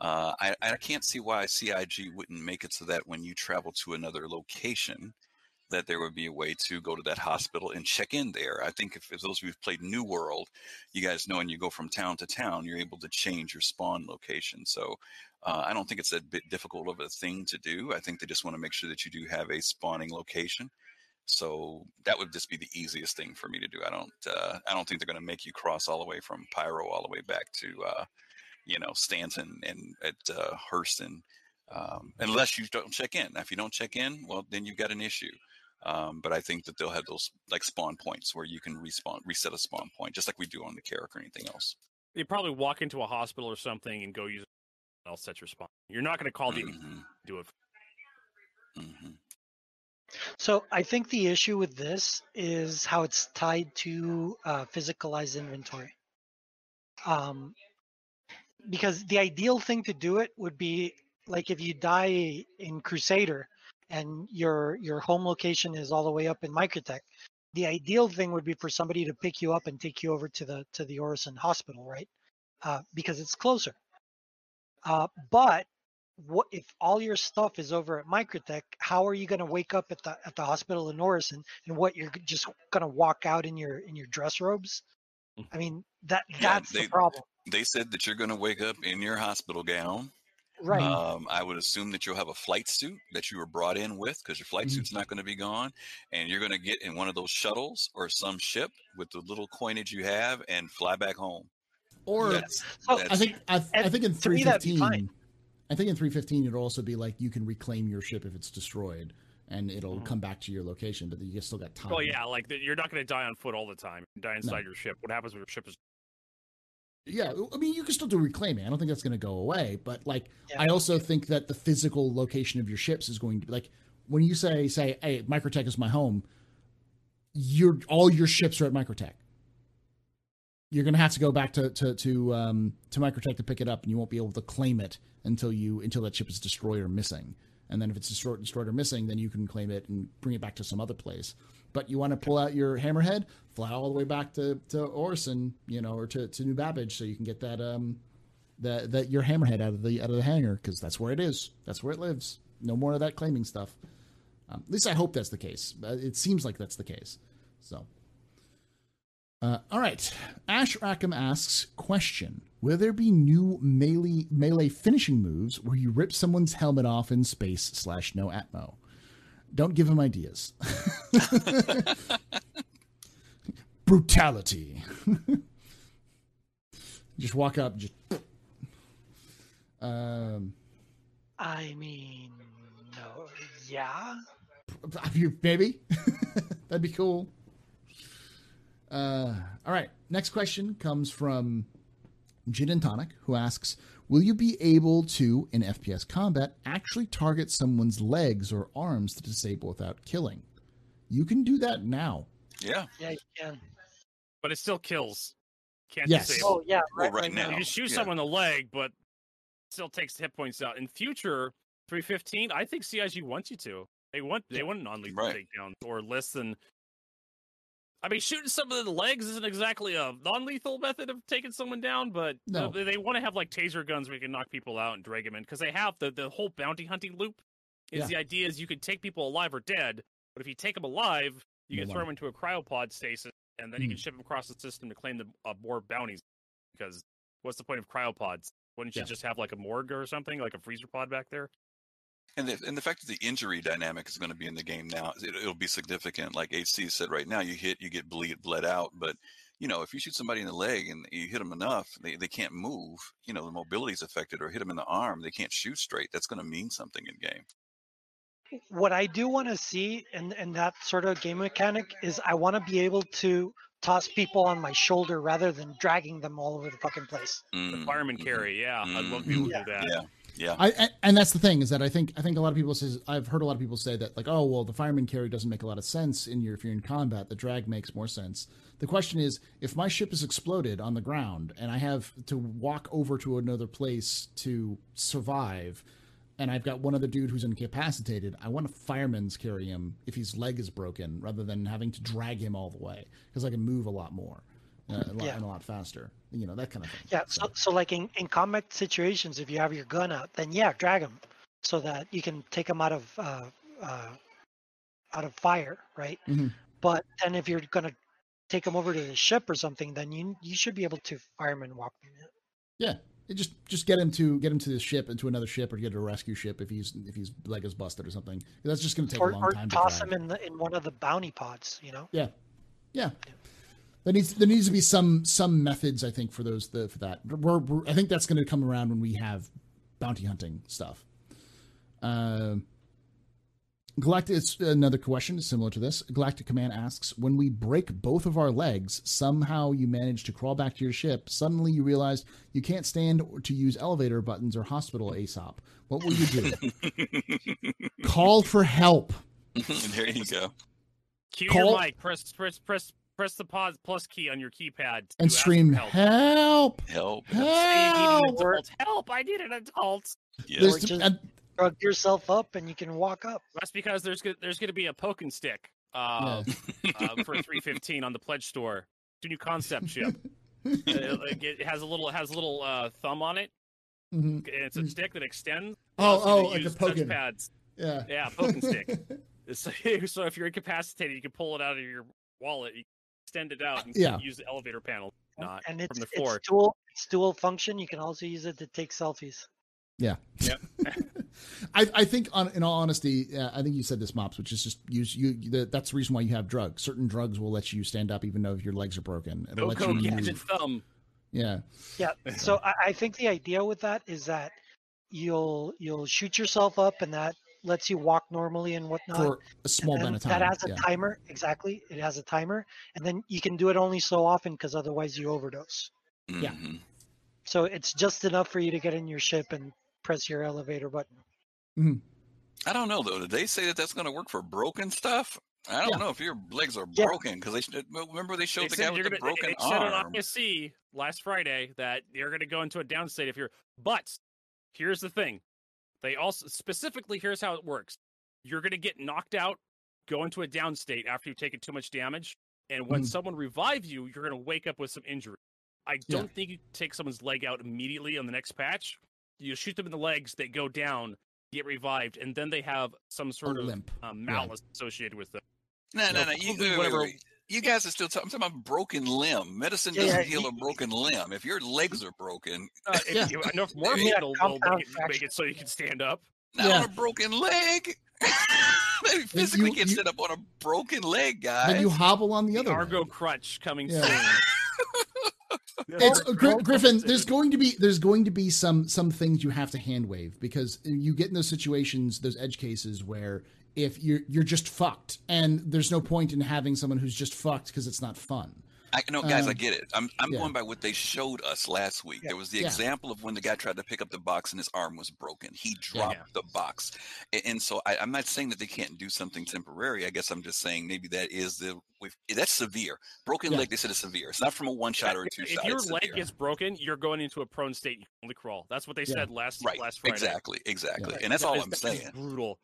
Uh, I, I can't see why C I G wouldn't make it so that when you travel to another location, that there would be a way to go to that hospital and check in there. I think if, if those of you who've played New World, you guys know when you go from town to town, you're able to change your spawn location. So uh, I don't think it's a bit difficult of a thing to do. I think they just want to make sure that you do have a spawning location. So that would just be the easiest thing for me to do. I don't uh, I don't think they're going to make you cross all the way from Pyro all the way back to... Uh, you know, Stanton and at uh, Hurston, um, unless you don't check in. Now, if you don't check in, well, then you've got an issue. Um, but I think that they'll have those like spawn points where you can respawn, reset a spawn point, just like we do on the Carrack or anything else. You probably walk into a hospital or something and go use it. I'll set your spawn. You're not going to call the mm-hmm. do it. Mm-hmm. So I think the issue with this is how it's tied to uh, physicalized inventory. Um, Because the ideal thing to do it would be like if you die in Crusader and your your home location is all the way up in Microtech, the ideal thing would be for somebody to pick you up and take you over to the to the Orison Hospital, right? Uh, because it's closer. Uh, but what if all your stuff is over at Microtech? How are you going to wake up at the at the hospital in Orison and what you're just going to walk out in your in your dress robes? I mean that that's yeah, they, the problem. They said that you're going to wake up in your hospital gown. Right. Um, I would assume that you'll have a flight suit that you were brought in with because your flight mm-hmm. suit's not going to be gone. And you're going to get in one of those shuttles or some ship with the little coinage you have and fly back home. Or that's, oh, that's, I think I, I think in three fifteen, I think in three fifteen, it'll also be like you can reclaim your ship if it's destroyed and it'll mm-hmm. come back to your location, but you still got time. Well, yeah, like the, you're not going to die on foot all the time. You die inside no. your ship. What happens when your ship is Yeah, I mean, you can still do reclaiming. I don't think that's going to go away. But, like, yeah. I also think that the physical location of your ships is going to be, like, when you say, say, hey, Microtech is my home, you're, all your ships are at Microtech. You're going to have to go back to to to, um, to Microtech to pick it up, and you won't be able to claim it until you until that ship is destroyed or missing. And then if it's destroyed, destroyed or missing, then you can claim it and bring it back to some other place. But you want to pull out your Hammerhead, fly all the way back to, to Orison, you know, or to, to New Babbage, so you can get that um, that that your Hammerhead out of the out of the hangar because that's where it is, that's where it lives. No more of that claiming stuff. Um, at least I hope that's the case. It seems like that's the case. So, uh, all right. Ash Rackham asks question: will there be new melee melee finishing moves where you rip someone's helmet off in space slash no atmo? Don't give him ideas. Brutality. Just walk up. Just. Um. I mean, no. Yeah. Maybe. That'd be cool. Uh. All right. Next question comes from Gin and Tonic, who asks, will you be able to, in F P S combat, actually target someone's legs or arms to disable without killing? You can do that now. Yeah. Yeah, you can. But it still kills. Can't yes. disable. Oh, yeah. Right, well, right now. now. You shoot yeah. someone in the leg, but still takes hit points out. In future, three fifteen, I think C I G wants you to. They want they want a non-lethal right. takedown or less than... I mean, shooting someone in the legs isn't exactly a non-lethal method of taking someone down, but no. they, they want to have like taser guns where you can knock people out and drag them in because they have the, the whole bounty hunting loop. Is yeah. the idea is you can take people alive or dead, but if you take them alive, you You're can alive. throw them into a cryopod stasis, and then mm. you can ship them across the system to claim the uh, more bounties. Because what's the point of cryopods? Wouldn't you yeah. just have like a morgue or something, like a freezer pod back there? And the, and the fact that the injury dynamic is going to be in the game now, it, it'll be significant. Like H C said, right now you hit, you get bleed, bled out. But, you know, if you shoot somebody in the leg and you hit them enough, they, they can't move. You know, the mobility is affected, or hit them in the arm, they can't shoot straight. That's going to mean something in game. What I do want to see in, in that sort of game mechanic is I want to be able to toss people on my shoulder rather than dragging them all over the fucking place. Mm, the fireman mm, carry, yeah. Mm, I'd love people to yeah. do that. Yeah. Yeah, I, and that's the thing is that I think I think a lot of people says I've heard a lot of people say that like, oh well, the fireman carry doesn't make a lot of sense in your if you're in combat. The drag makes more sense. The question is, if my ship is exploded on the ground and I have to walk over to another place to survive, and I've got one other dude who's incapacitated, I want to fireman's carry him if his leg is broken rather than having to drag him all the way, because I can move a lot more. Uh, a lot, yeah. and a lot faster, you know, that kind of thing. Yeah, so, so, so like in, in combat situations, if you have your gun out, then yeah, drag them so that you can take them out of uh, uh, out of fire, right? Mm-hmm. But then if you're going to take them over to the ship or something, then you you should be able to fireman walk them in. Yeah, it just just get him to get him to the ship, into another ship, or get a rescue ship if he's if his leg is busted or something. That's just going to take or, a long or time. Or toss to him in the, in one of the bounty pods, you know? Yeah, yeah. yeah. There needs there needs to be some some methods, I think, for those the, for that. We're, we're, I think that's going to come around when we have bounty hunting stuff. Uh, Galactic, it's another question similar to this. Galactic Command asks, when we break both of our legs, somehow you manage to crawl back to your ship. Suddenly you realize you can't stand to use elevator buttons or hospital A S O P. What will you do? Call for help. There you go. Cue Call- your mic. Press, press, press. Press the pause plus key on your keypad and scream help. Help! Help! Help! Help! I need an adult. Yeah. Or just I, drug yourself up and you can walk up. That's because there's there's going to be a poke and stick uh, yeah. uh, for three fifteen on the pledge store. It's a new concept ship. it, it has a little it has a little uh, thumb on it. Mm-hmm. And it's a stick that extends. Oh, oh, like the poke pads. Yeah, yeah, poke and stick. so, so if you're incapacitated, you can pull it out of your wallet. You extend it out and yeah. use the elevator panel, not and it's, from the floor. It's dual, it's dual function. You can also use it to take selfies. Yeah. Yep. I, I think, on, in all honesty, uh, I think you said this, Mops, which is just use you. The, that's the reason why you have drugs. Certain drugs will let you stand up even though your legs are broken. It'll let you gadget thumb. Yeah. Yeah. So I, I think the idea with that is that you'll you'll shoot yourself up, and that lets you walk normally and whatnot for a small amount of time. That has a yeah. timer, exactly. It has a timer, and then you can do it only so often because otherwise you overdose. Mm-hmm. Yeah. So it's just enough for you to get in your ship and press your elevator button. Mm-hmm. I don't know though. Did they say that that's going to work for broken stuff? I don't yeah. know if your legs are yeah. broken, because they remember they showed they the guy with gonna, the broken they, they arm. They said on I S C last Friday that you're going to go into a down state if you're. But here's the thing. They also specifically, here's how it works. You're going to get knocked out, go into a down state after you've taken too much damage. And when mm. someone revives you, you're going to wake up with some injury. I don't yeah. think you take someone's leg out immediately on the next patch. You shoot them in the legs, they go down, get revived, and then they have some sort a of limp. Um, malice yeah. associated with them. No, so no, no. You, wait, whatever. Wait, wait. You guys are still talking, I'm talking about broken limb. Medicine yeah, doesn't yeah, heal you, a broken limb. If your legs are broken, uh, yeah. you, I know if morphine yeah, will make, make it so you can stand up. Not yeah. on a broken leg. Maybe physically you, can you, sit up on a broken leg, guys. Then you hobble on the, the other. Argo leg. Crutch coming yeah. soon. it's, Gr- Griffin, there's going to be there's going to be some some things you have to hand wave, because you get in those situations, those edge cases where. If you're you're just fucked, and there's no point in having someone who's just fucked, because it's not fun. I know, guys, um, I get it. I'm I'm yeah. going by what they showed us last week. Yeah. There was the yeah. example of when the guy tried to pick up the box and his arm was broken. He dropped yeah, yeah. the box, and, and so I, I'm not saying that they can't do something temporary. I guess I'm just saying maybe that is the that's severe. Broken yeah. leg, they said, is severe. It's not from a one shot yeah. or a two if shot. If your leg severe. Gets broken, you're going into a prone state. You can only crawl. That's what they yeah. said last right. last Friday. Exactly, exactly, yeah. and that's that all is, I'm that saying. Is brutal.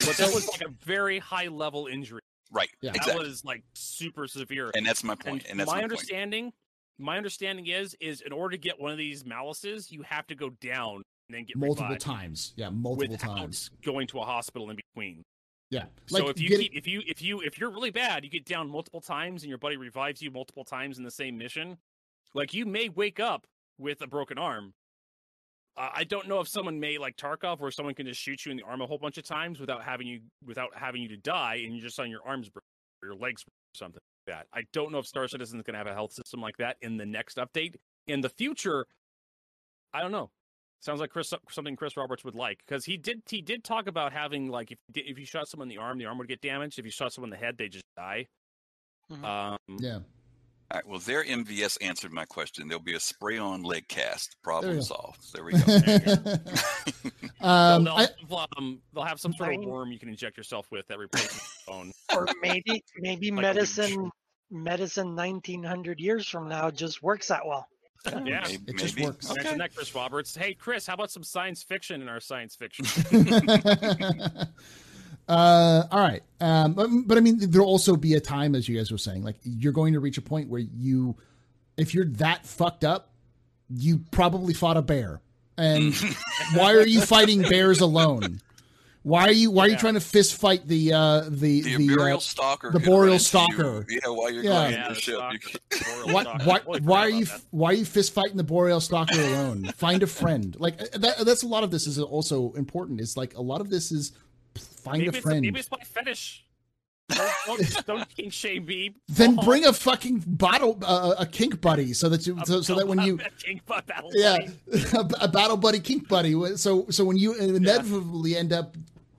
But that was like a very high level injury. Right. Yeah. That exactly. was like super severe. And that's my point. And, and that's my, my understanding. Point. My understanding is is in order to get one of these malices, you have to go down and then get multiple times. Yeah, multiple times. Going to a hospital in between. Yeah. Like, so if you keep, if you if you if you're really bad, you get down multiple times and your buddy revives you multiple times in the same mission. Like, you may wake up with a broken arm. Uh, I don't know if someone may like Tarkov, where someone can just shoot you in the arm a whole bunch of times without having you without having you to die, and you're just on your arms, or your legs, or something like that. I don't know if Star Citizen is going to have a health system like that in the next update. In the future, I don't know. Sounds like Chris, something Chris Roberts would like, because he did he did talk about having like if if you shot someone in the arm, the arm would get damaged. If you shot someone in the head, they just die. Mm-hmm. Um, yeah. All right, well, their M V S answered my question. There'll be a spray-on leg cast. Problem there solved. There we go. um, they'll, they'll, I, um, they'll have some sort of worm you can inject yourself with that replaces the bone. Or maybe maybe like medicine medicine nineteen hundred years from now just works that well. Yeah, yeah. Maybe, it just maybe. works. Okay. That, Chris Roberts. Hey, Chris, how about some science fiction in our science fiction? Uh, all right. Um, but, but I mean, there'll also be a time, as you guys were saying, like you're going to reach a point where you, if you're that fucked up, you probably fought a bear. And why are you fighting bears alone? Why are you, why yeah. are you trying to fist fight the, uh, the, the, the boreal uh, stalker, the boreal stalker? You, yeah. While you're yeah. Yeah, the ship. Can... Why, why, why are you, that. why are you fist fighting the boreal stalker alone? Find a friend. Like that, that's a lot of this is also important. It's like a lot of this is, Find maybe a friend. It's, maybe it's my fetish. Don't, don't kink shame me. Then bring a fucking bottle, uh, a kink buddy, so that you, so, so that when you, kink, yeah, a, a battle buddy, kink buddy. So, so when you inevitably yeah. end up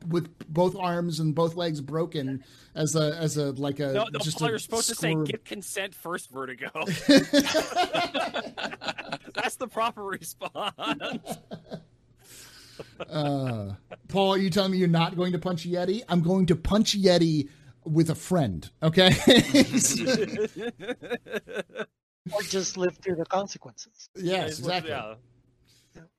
with both arms and both legs broken, as a, as a like a, no, no, just you're supposed score. to say, get consent first, Vertigo. That's the proper response. uh, Paul, are you telling me you're not going to punch Yeti? I'm going to punch Yeti with a friend, okay? Or just live through the consequences. Yes, exactly. Yeah.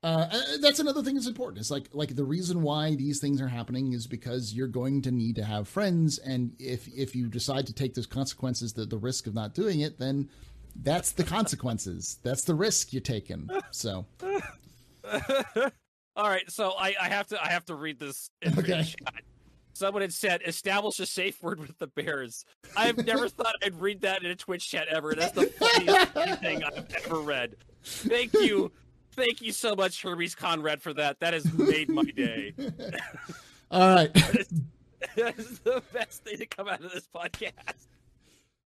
Uh, that's another thing that's important. It's like like the reason why these things are happening is because you're going to need to have friends, and if if you decide to take those consequences, the, the risk of not doing it, then that's the consequences. That's the risk you're taking. So... All right, so I, I have to I have to read this. Okay. Someone had said, "Establish a safe word with the bears." I've never thought I'd read that in a Twitch chat ever. That's the funniest thing I've ever read. Thank you, thank you so much, Hermes Conrad, for that. That has made my day. All right, that is the best thing to come out of this podcast.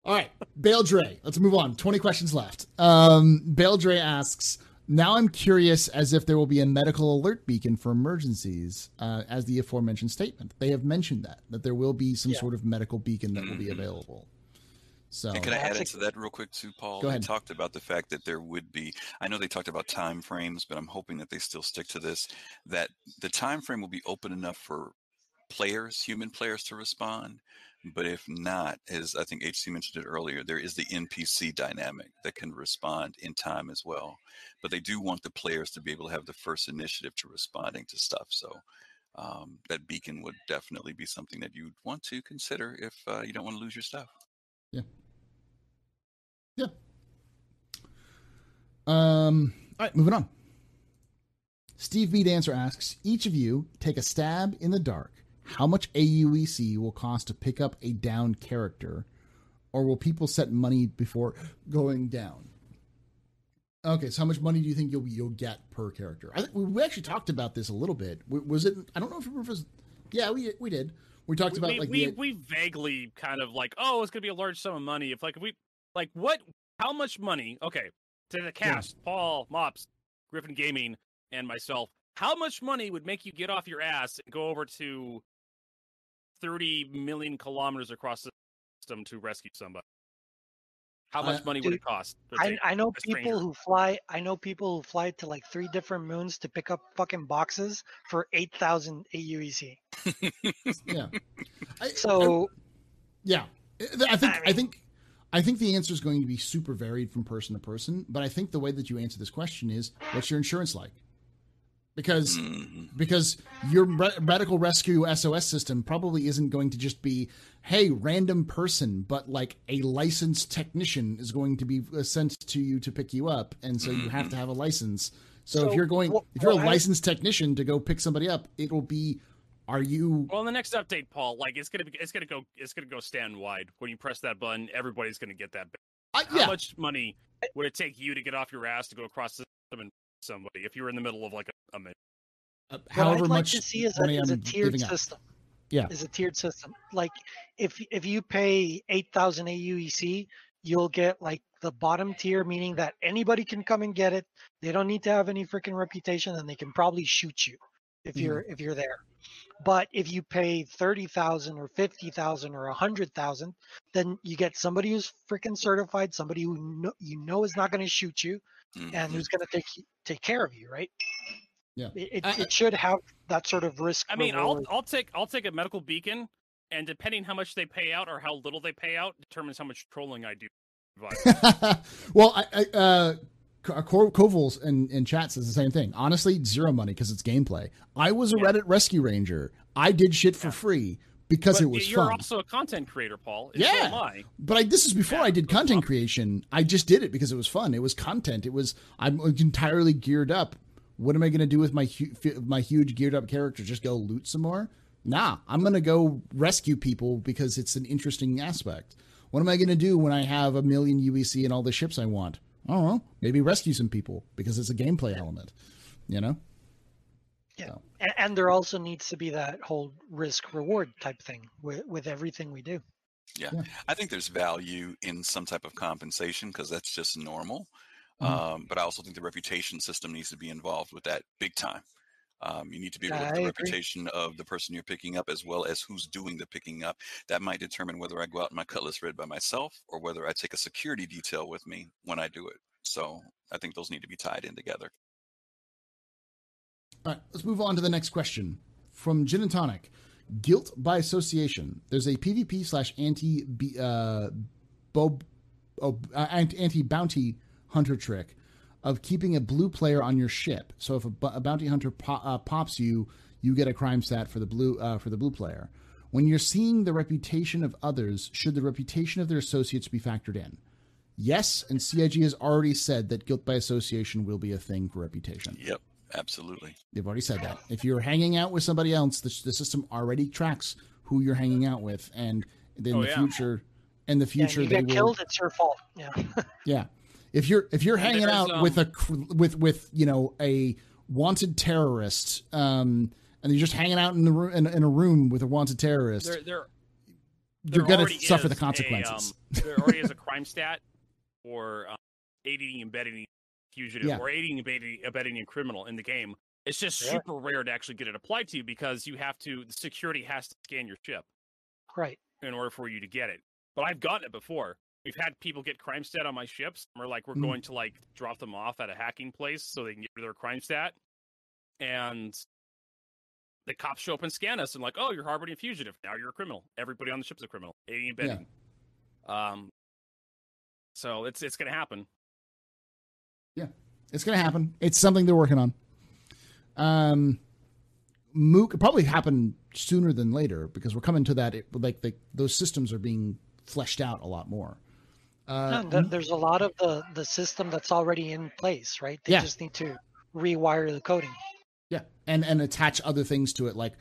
All right, Bale Dre. Let's move on. twenty questions left. Um, Bale Dre asks. Now I'm curious as if there will be a medical alert beacon for emergencies, uh, as the aforementioned statement. They have mentioned that, that there will be some yeah. sort of medical beacon that will be available. So, and can I add into that real quick too, Paul? Go ahead. They talked about the fact that there would be, I know they talked about time frames, but I'm hoping that they still stick to this, that the time frame will be open enough for players, human players to respond. But if not, as I think H C mentioned it earlier, there is the N P C dynamic that can respond in time as well. But they do want the players to be able to have the first initiative to responding to stuff. So um, that beacon would definitely be something that you'd want to consider if uh, you don't want to lose your stuff. Yeah. Yeah. Um, all right, moving on. Steve B. Dancer asks, each of you take a stab in the dark. How much A U E C will cost to pick up a down character, or will people set money before going down? Okay, so how much money do you think you'll you'll get per character? I think we actually talked about this a little bit. Was it? I don't know if it was. Yeah, we we did. We talked about we, like we the, we vaguely kind of like, oh, it's gonna be a large sum of money. If like if we like what? How much money? Okay, to the cast, yeah. Paul, Mops, Griffin Gaming, and myself. How much money would make you get off your ass and go over to thirty million kilometers across the system to rescue somebody? How much uh, money dude, would it cost? I, I know people who fly. I know people who fly to like three different moons to pick up fucking boxes for eight thousand A U E C. Yeah. I, so. I, yeah, I think I, mean, I think I think the answer is going to be super varied from person to person. But I think the way that you answer this question is, what's your insurance like? Because because your medical rescue S O S system probably isn't going to just be, hey, random person, but like a licensed technician is going to be sent to you to pick you up. And so you have to have a license. So, so if you're going, well, if you're well, a licensed I, technician to go pick somebody up, it'll be, are you. Well, in the next update, Paul, like it's going to be, it's going to go, it's going to go stand wide. When you press that button, everybody's going to get that. I, How yeah. much money would it take you to get off your ass to go across the system and somebody if you were in the middle of like a, a mission. Uh, however I'd like much to see is, is a tiered system. Up. Yeah, is a tiered system. Like if if you pay eight thousand A U E C, you'll get like the bottom tier, meaning that anybody can come and get it. They don't need to have any freaking reputation, and they can probably shoot you if mm. you're if you're there. But if you pay thirty thousand or fifty thousand or one hundred thousand, then you get somebody who's freaking certified, somebody who no, you know is not going to shoot you, mm-hmm. and who's going to take take care of you, right? Yeah, it, I, it should have that sort of risk. I mean, reward. I'll I'll take I'll take a medical beacon, and depending how much they pay out or how little they pay out determines how much trolling I do. Well, I, I uh. Koval's in, in chat says the same thing. Honestly, zero money because it's gameplay. I was a yeah. Reddit Rescue Ranger. I did shit for yeah. free because but it was you're fun. You're also a content creator, Paul. It's yeah. So but I, this is before yeah, I did content fun. creation. I just did it because it was fun. It was content. It was, I'm entirely geared up. What am I going to do with my, hu my huge geared up character? Just go loot some more? Nah, I'm going to go rescue people because it's an interesting aspect. What am I going to do when I have a million U E C and all the ships I want? I don't know. Maybe rescue some people because it's a gameplay element, you know? Yeah. So. And, and there also needs to be that whole risk reward type thing with, with everything we do. Yeah. yeah. I think there's value in some type of compensation because that's just normal. Mm-hmm. um, but I also think the reputation system needs to be involved with that big time. Um, you need to be able to look at the reputation of the person you're picking up as well as who's doing the picking up. That might determine whether I go out in my Cutlass Red by myself or whether I take a security detail with me when I do it. So I think those need to be tied in together. All right, let's move on to the next question from Gin and Tonic. Guilt by association. There's a PvP slash anti uh, bob, oh, anti-bounty hunter trick of keeping a blue player on your ship. So if a, a bounty hunter po uh, pops you, you get a crime stat for the blue uh, for the blue player. When you're seeing the reputation of others, should the reputation of their associates be factored in? Yes, and C I G has already said that guilt by association will be a thing for reputation. Yep, absolutely. They've already said that. If you're hanging out with somebody else, the, the system already tracks who you're hanging out with, and in oh, the yeah. future, in the future, yeah, you they get will, killed. It's your fault. Yeah. yeah. If you're if you're hanging out um, with a with with you know a wanted terrorist, um, and you're just hanging out in the room in, in a room with a wanted terrorist, there, there, you're there gonna suffer the consequences. A, um, there already is a crime stat for um, aiding and abetting fugitive yeah. or aiding and abetting a criminal in the game. It's just yeah. super rare to actually get it applied to you because you have to. The security has to scan your ship, right, in order for you to get it. But I've gotten it before. We've had people get crime stat on my ships. We're like, we're mm. going to like drop them off at a hacking place so they can get their crime stat. And the cops show up and scan us and like, oh, you're harboring a fugitive. Now you're a criminal. Everybody on the ship's a criminal. Aiding and abetting. Yeah. Um, so it's it's gonna happen. Yeah, it's gonna happen. It's something they're working on. Um, Mook probably happen sooner than later because we're coming to that. It, like the, those systems are being fleshed out a lot more. Uh, no, there's a lot of the, the system that's already in place, right? They yeah. just need to rewire the coding. Yeah, and and attach other things to it, like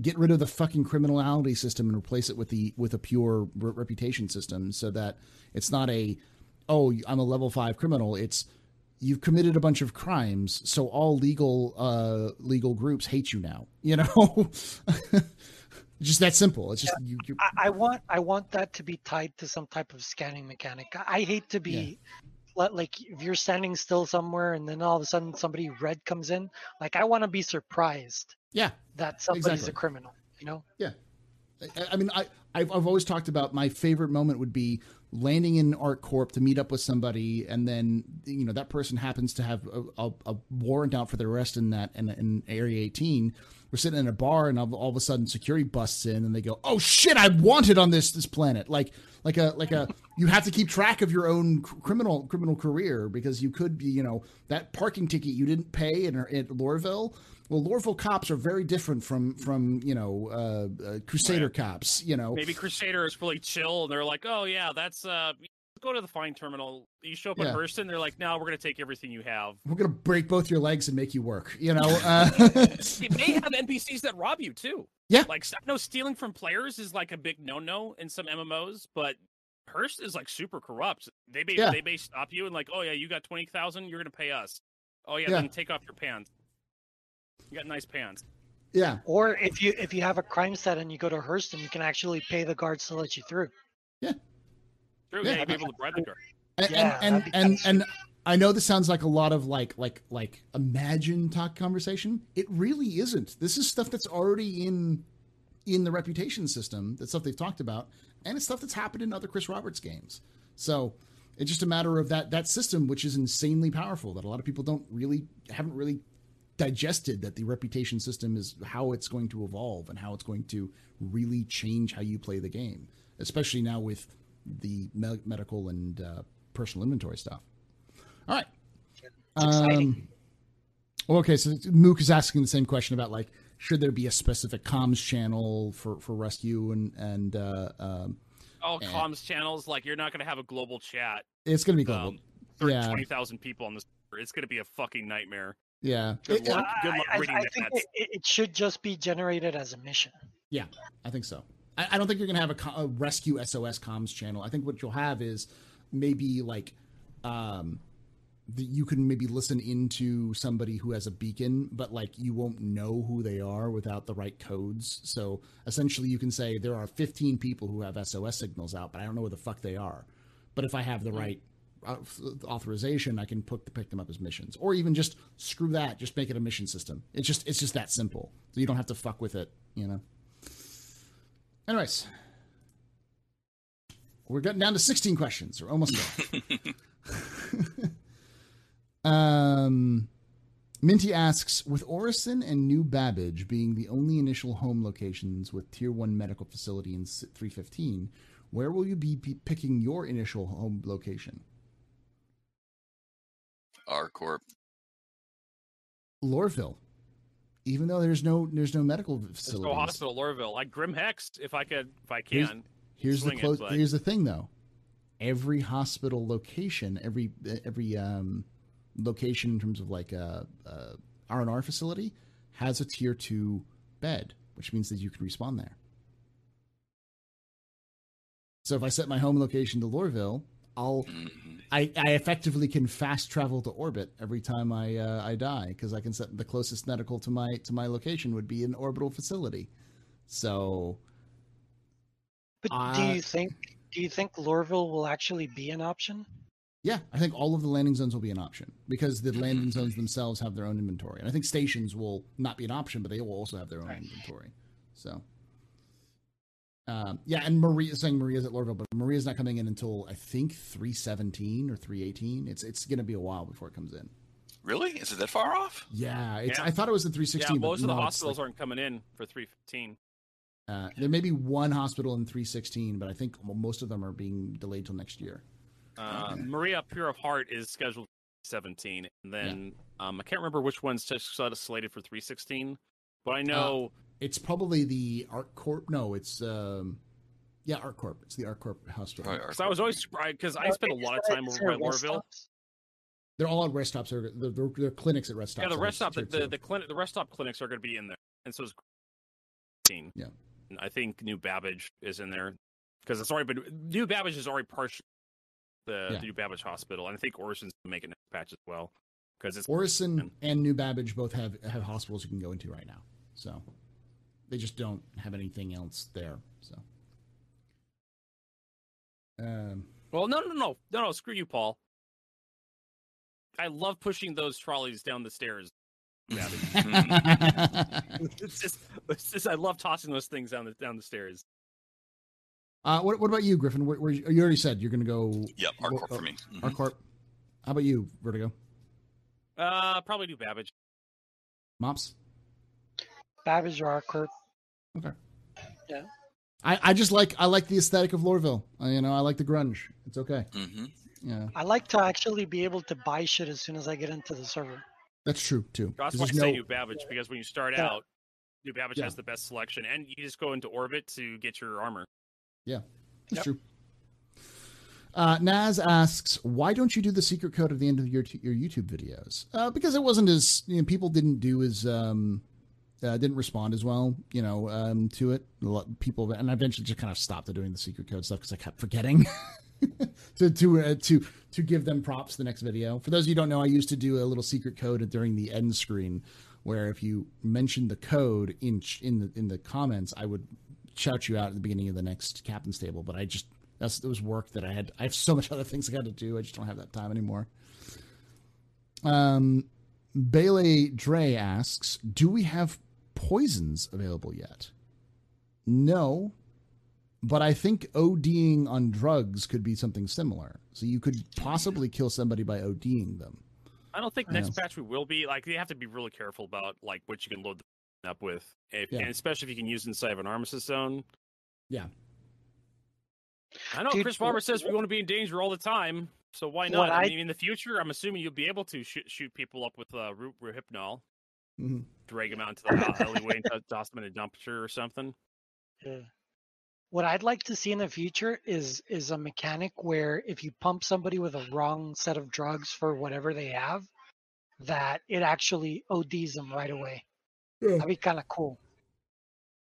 get rid of the fucking criminality system and replace it with the with a pure re reputation system, so that it's not a, oh, I'm a level five criminal. It's you've committed a bunch of crimes, so all legal uh, legal groups hate you now. You know. Just that simple. It's just yeah. you. I, I want I want that to be tied to some type of scanning mechanic. I hate to be, yeah. like, if you're standing still somewhere and then all of a sudden somebody red comes in. Like, I want to be surprised. Yeah, that somebody's exactly. a criminal. You know. Yeah, I, I mean, I I've, I've always talked about my favorite moment would be landing in ArcCorp to meet up with somebody, and then you know that person happens to have a, a, a warrant out for their arrest in that in, in Area eighteen. We're sitting in a bar, and all of a sudden, security busts in, and they go, "Oh shit! I'm wanted on this this planet." Like, like a like a you have to keep track of your own criminal criminal career because you could be, you know, that parking ticket you didn't pay in at Lorville. Well, Lorville cops are very different from from you know uh, uh, Crusader yeah. cops. You know, maybe Crusader is really chill, and they're like, "Oh yeah, that's uh, go to the fine terminal." You show up in yeah. person, they're like, no, we're going to take everything you have. We're going to break both your legs and make you work, you know? Uh... It may have N P Cs that rob you, too. Yeah. Like, no, stealing from players is, like, a big no-no in some M M Os, but Hearst is, like, super corrupt. They may, yeah. they may stop you and, like, oh, yeah, you got twenty thousand, you're going to pay us. Oh yeah, yeah, then take off your pants. You got nice pants. Yeah. Or if you if you have a crime set and you go to Hurston, you can actually pay the guards to let you through. Yeah. True. Yeah, yeah, you'd be able to bribe the guard. And yeah, and and, and, and I know this sounds like a lot of like like like imagine talk conversation. It really isn't. This is stuff that's already in in the reputation system. That's stuff they've talked about, and it's stuff that's happened in other Chris Roberts games. So it's just a matter of that that system, which is insanely powerful, that a lot of people don't really haven't really digested, that the reputation system is how it's going to evolve and how it's going to really change how you play the game, especially now with the me- medical and uh, personal inventory stuff. All right. Um, okay, so Mook is asking the same question about, like, should there be a specific comms channel for, for rescue and... and uh, um, oh, and comms channels? Like, you're not going to have a global chat. It's going to be global. Um, yeah. twenty thousand people on this. It's going to be a fucking nightmare. Yeah. Good it, luck, uh, good luck I, reading I, I the think it, it should just be generated as a mission. Yeah, I think so. I, I don't think you're going to have a, a rescue S O S comms channel. I think what you'll have is maybe, like... Um, that you can maybe listen into somebody who has a beacon, but like you won't know who they are without the right codes. So essentially you can say there are fifteen people who have S O S signals out, but I don't know where the fuck they are. But if I have the right authorization, I can pick, pick them up as missions, or even just screw that, just make it a mission system. It's just, it's just that simple. So you don't have to fuck with it, you know? Anyways, we're getting down to sixteen questions. We're almost there. Um, Minty asks, with Orison and New Babbage being the only initial home locations with tier one medical facility in three fifteen, where will you be, be picking your initial home location? ArcCorp. Lorville. Even though there's no, there's no medical facility. There's no hospital, Lorville. Like Grim Hex, if I could, if I can. Here's, here's the close, it, here's the thing though. Every hospital location, every, every, um, location in terms of like a, a R and R facility has a tier two bed, which means that you can respawn there. So if I set my home location to Lorville, I'll, I, I effectively can fast travel to orbit every time I, uh, I die. Cause I can set the closest medical to my, to my location would be an orbital facility. So. But uh, do you think, do you think Lorville will actually be an option? Yeah, I think all of the landing zones will be an option because the landing zones themselves have their own inventory. And I think stations will not be an option, but they will also have their own inventory. So, um, yeah, and Maria saying Maria's at Lorville, but Maria's not coming in until, I think, three seventeen or three eighteen. It's it's going to be a while before it comes in. Really? Is it that far off? Yeah, it's, yeah. I thought it was in three sixteen. Yeah, most but of no, the hospitals like, aren't coming in for three fifteen. Uh, there may be one hospital in three sixteen, but I think most of them are being delayed till next year. Uh, okay. Maria Pure of Heart is scheduled for seventeen, and then yeah. um, I can't remember which one's slated for three sixteen, but I know... Uh, it's probably the ArcCorp. No, it's... Um, yeah, ArcCorp. It's the ArcCorp hospital. Because I was always surprised, because I spent a lot of time over by Lorville. They're all at rest stops. They're, they're, they're clinics at rest stops. Yeah, the rest stop, the, the, the, clinic, the rest stop clinics are going to be in there, and so it's three sixteen. Yeah. And I think New Babbage is in there, because it's already been... New Babbage is already partially... The, yeah. the New Babbage Hospital, and I think Orison's gonna make a patch as well, because it's Orison and New Babbage both have have hospitals you can go into right now, so they just don't have anything else there. So, um, well, no, no, no, no, no, screw you, Paul. I love pushing those trolleys down the stairs. it's just, it's just, I love tossing those things down the down the stairs. Uh, what, what about you, Griffin? Where, where, you already said you're going to go... Yep, ArcCorp oh, for me. Mm-hmm. ArcCorp. How about you, Vertigo? Uh, probably do Babbage. Mops? Babbage or ArcCorp. Okay. Yeah. I, I just like I like the aesthetic of Lorville. I, you know, I like the grunge. It's okay. Mm-hmm. Yeah. I like to actually be able to buy shit as soon as I get into the server. That's true, too. That's why I say no... New Babbage, because when you start yeah. out, New Babbage yeah. has the best selection, and you just go into orbit to get your armor. Yeah, that's yep. true. Uh, Naz asks, why don't you do the secret code at the end of your your YouTube videos? Uh, because it wasn't as, you know, people didn't do as, um, uh, didn't respond as well, you know, um, to it. A lot of people, and I eventually just kind of stopped doing the secret code stuff because I kept forgetting. to to uh, to to give them props the next video. For those of you who don't know, I used to do a little secret code during the end screen, where if you mentioned the code in in the in the comments, I would shout you out at the beginning of the next captain's table. But I just that's it was work that I had. I have so much other things I got to do. I just don't have that time anymore. Um, Bailey Dre asks, "Do we have poisons available yet?" No, but I think ODing on drugs could be something similar. So you could possibly kill somebody by ODing them. I don't think next patch we will be like. You have to be really careful about like what you can load them up with, if, yeah. and especially if you can use inside of an armistice zone. Yeah. I know Dude, Chris Farmer says we want to be in danger all the time, so why not? I, I mean, in the future, I'm assuming you'll be able to sh shoot people up with uh, root-rehypnol, mm-hmm. drag them out into the alleyway and toss them in a dumpster or something. Yeah. What I'd like to see in the future is is a mechanic where if you pump somebody with a wrong set of drugs for whatever they have, that it actually O Ds them right away. Yeah. That'd be kind of cool.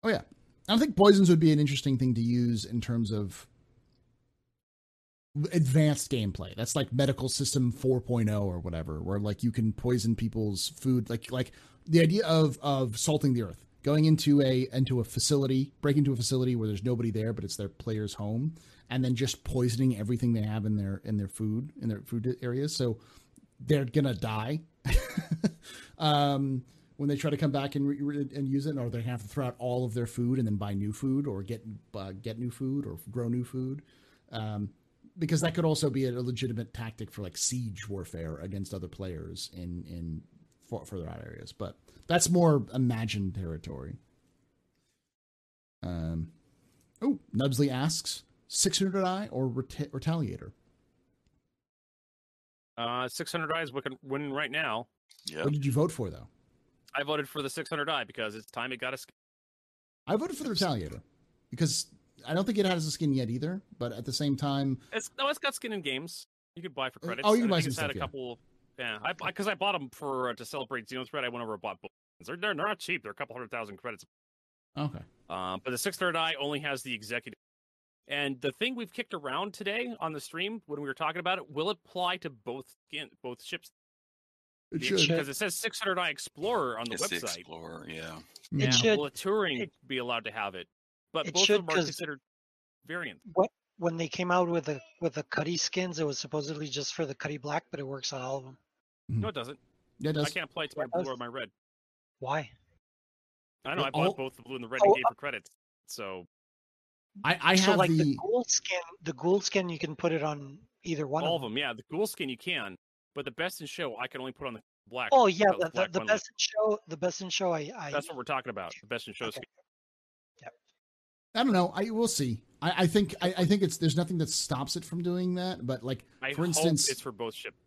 Oh yeah, I think poisons would be an interesting thing to use in terms of advanced gameplay. That's like medical system four point oh or whatever, where like you can poison people's food. Like like the idea of of salting the earth. Going into a into a facility, break into a facility where there's nobody there, but it's their player's home, and then just poisoning everything they have in their in their food in their food areas, so they're gonna die um, when they try to come back and and use it, or they have to throw out all of their food and then buy new food, or get uh, get new food, or grow new food, um, because that could also be a legitimate tactic for like siege warfare against other players in in further out areas, but. That's more imagined territory. Um, oh, Nubsley asks, six hundred i or Reta Retaliator? Uh, six hundred i is winning right now. Yep. What did you vote for, though? I voted for the six hundred i because it's time it got a skin. I voted for the Retaliator because I don't think it has a skin yet either, but at the same time... It's, no, it's got skin in games. You could buy for credits. Oh, you can buy some stuff, had a yeah. couple... Yeah, because I, I, I bought them for uh, to celebrate Xenothreat. I went over and bought both. They're, they're not cheap. They're a couple hundred thousand credits. Okay. Um, but the six hundred i only has the executive. And the thing we've kicked around today on the stream when we were talking about it, will it apply to both skin, both ships? It should. Because it says six hundred i Explorer on the it's website. The Explorer, yeah. yeah. It should. Will a touring it, be allowed to have it? But it both should, of them are considered variants. What? When they came out with the with the Cuddy skins, it was supposedly just for the Cuddy Black, but it works on all of them. No, it doesn't. Yeah, it does. I can't apply it to my blue or my red. Why? I don't know. I bought all... both the blue and the red oh, and gave for credits. So I, I so have like the... the ghoul skin. The ghoul skin, you can put it on either one. All of them, them. yeah. The ghoul skin you can, but the best in show I can only put on the black. Oh yeah, the, the, black the best in show. The best in show. I, I. That's what we're talking about. The best in show. Okay. Skin. Yep. I don't know. I will see. I, I think. I, I think it's. There's nothing that stops it from doing that. But like, I for instance, it's for both ships.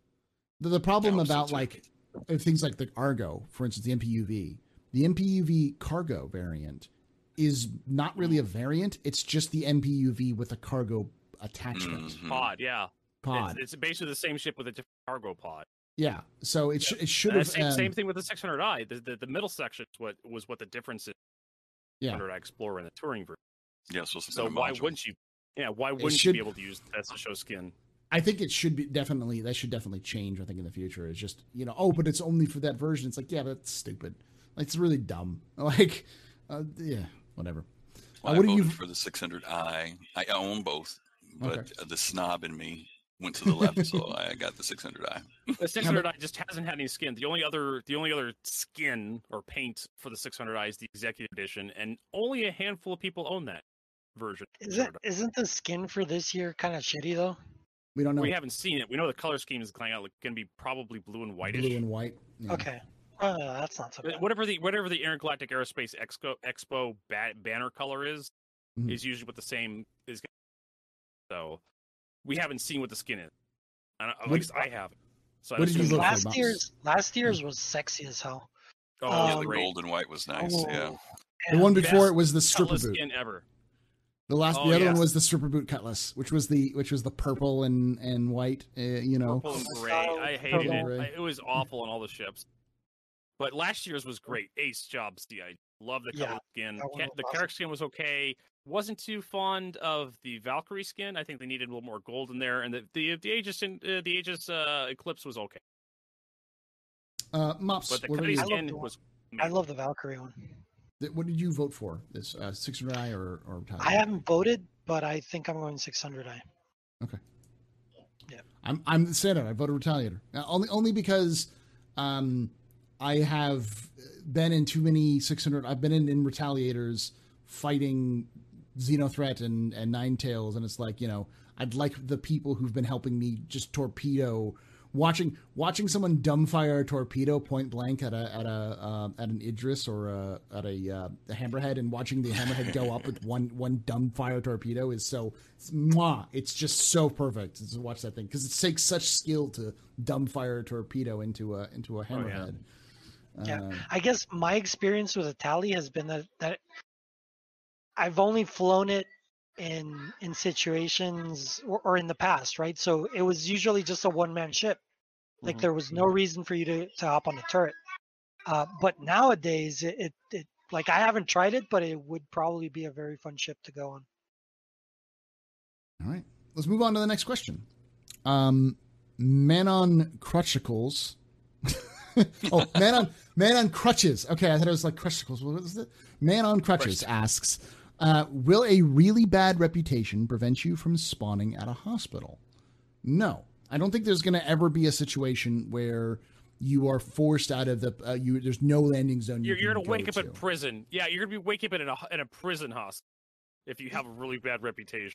The, the problem about like things like the Argo, for instance, the M P U V, the M P U V cargo variant is not really a variant. It's just the M P U V with a cargo attachment. Pod, yeah. Pod. It's, it's basically the same ship with a different cargo pod. Yeah. So it, sh yeah. it should have... Same, um, same thing with the six hundred i. The, the, the middle section is what, was what the difference is. Yeah. six hundred i Explorer and the touring version. Yeah, so, so why wouldn't you... Yeah, why wouldn't should, you be able to use the S H O skin? I think it should be definitely, that should definitely change, I think, in the future. It's just, you know, oh, but it's only for that version. It's like, yeah, that's stupid. Like, it's really dumb. Like, uh, yeah, whatever. Well, uh, what I voted you... for the six hundred i. I own both, but okay. the snob in me went to the left, so I got the six hundred i. The six hundred i just hasn't had any skin. The only other, the only other skin or paint for the six hundred i is the executive edition, and only a handful of people own that version. Is it, isn't the skin for this year kind of shitty, though? We don't know. We haven't seen it. We know the color scheme is going to be probably blue and whitish. Blue and white. Yeah. Okay. Uh, that's not so bad. Whatever the whatever the Intergalactic Aerospace Expo Expo bat, banner color is, mm-hmm. is usually what the same is. So we haven't seen what the skin is. And at what, least I haven't. So what I did you last for, year's last year's was sexy as hell. Oh, um, yeah, the gold and white was nice. Oh, yeah. The one before it was the stripper boot. Skin ever. The last, oh, the other yeah. one was the stripper boot cutlass, which was the which was the purple and and white, uh, you know. Purple and gray. I hated it. I, it was awful on all the ships. But last year's was great. Ace job, C I G. Love the yeah, cover skin. Can, the awesome. Carrack skin was okay. Wasn't too fond of the Valkyrie skin. I think they needed a little more gold in there. And the the the Aegis uh, the Aegis uh, Eclipse was okay. Uh, Mops, but the Cuddy skin was. Amazing. I love the Valkyrie one. What did you vote for? This uh, six hundred i or or? Tyler? I haven't voted, but I think I'm going six hundred i. Okay. Yeah. I'm I'm the standard. I voted Retaliator now, only only because. Um, I have been in too many six hundred. I've been in, in Retaliators fighting Xenothreat and, and Nine Tails, and it's like, you know, I'd like the people who've been helping me just torpedo, watching watching someone dumbfire a torpedo point blank at a at a uh, at an Idris or a, at a, uh, a Hammerhead, and watching the Hammerhead go up with one one dumbfire torpedo is so it's, mwah, it's just so perfect to watch that thing, because it takes such skill to dumbfire a torpedo into a into a Hammerhead. Oh, yeah. Yeah, I guess my experience with a tally has been that, that I've only flown it in in situations or, or in the past, right? So it was usually just a one-man ship. Like, mm-hmm. there was no reason for you to, to hop on the turret. Uh, but nowadays, it, it, it like, I haven't tried it, but it would probably be a very fun ship to go on. All right, let's move on to the next question. Um, Manon Crutchicles. oh, man on man on crutches. Okay, I thought it was like crutchicles. What was it? Man on crutches asks, uh, "Will a really bad reputation prevent you from spawning at a hospital?" No, I don't think there's going to ever be a situation where you are forced out of the. Uh, you there's no landing zone. You're, you you're going to wake up in prison. Yeah, you're going to be waking up in a in a prison hospital if you have a really bad reputation.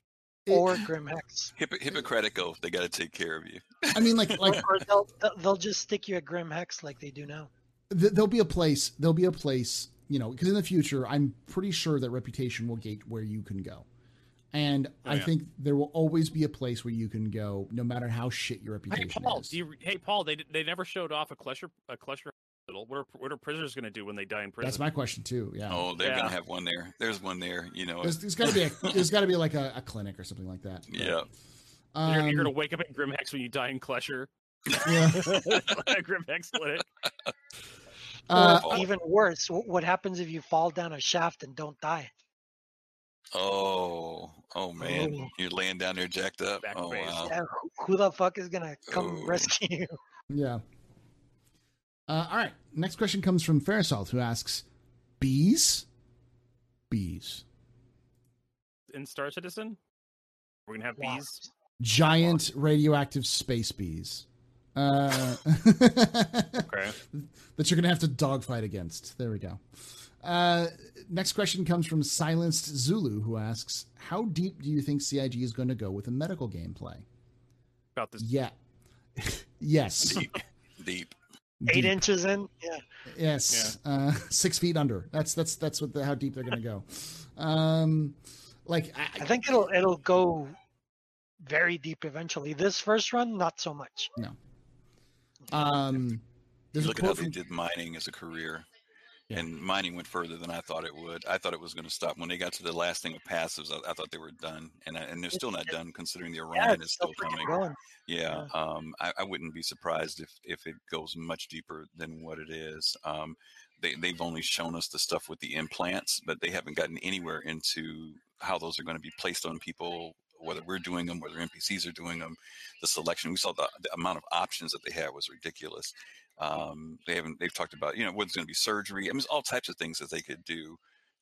It, or Grim Hex. Hipp- Hippocratico. They got to take care of you. I mean, like, like or, or they'll they'll just stick you at Grim Hex like they do now. Th- there'll be a place. There'll be a place, you know, because in the future, I'm pretty sure that reputation will gate where you can go, and oh, I yeah. think there will always be a place where you can go, no matter how shit your reputation hey, Paul, is. Do you, hey, Paul, they they never showed off a cluster a cluster hospital. What are, what are prisoners going to do when they die in prison? That's my question too. Yeah. Oh, they're yeah. going to have one there. There's one there. You know, there's, there's got to be a, there's got to be like a, a clinic or something like that. But, yeah. Um, you're, you're going to wake up in Grim Hex when you die in Clutcher. Yeah. Grim Hex clinic. Uh, or even worse, what happens if you fall down a shaft and don't die? Oh, oh man, Ooh. You're laying down there jacked up. Back oh, wow. yeah, who the fuck is going to come Ooh. Rescue you? Yeah. Uh, all right. Next question comes from Ferrisalt, who asks, "Bees, bees in Star Citizen? We're gonna have wow. bees? Giant radioactive space bees? Uh, okay. That you're gonna have to dogfight against? There we go. Uh, next question comes from Silenced Zulu, who asks, "How deep do you think C I G is going to go with the medical gameplay?" About this? Yeah. yes. Deep. deep. Deep. Eight inches in, yeah. Yes, yeah. Uh, six feet under. That's that's that's what the, how deep they're going to go. Um, like I, I think it'll it'll go very deep eventually. This first run, not so much. No. Um, there's look a at how from... they did mining as a career, yeah. and mining went further than I thought it would. I thought it was going to stop when they got to the last thing with passives. I, I thought they were done, and I, and they're still not done considering the Orion yeah, is still coming. Going. Yeah, um, I, I wouldn't be surprised if, if it goes much deeper than what it is. Um, they, they've only shown us the stuff with the implants, but they haven't gotten anywhere into how those are going to be placed on people, whether we're doing them, whether N P Cs are doing them. The selection, we saw the, the amount of options that they had was ridiculous. Um, they haven't, they've talked about, you know, what's going to be surgery. I mean, all types of things that they could do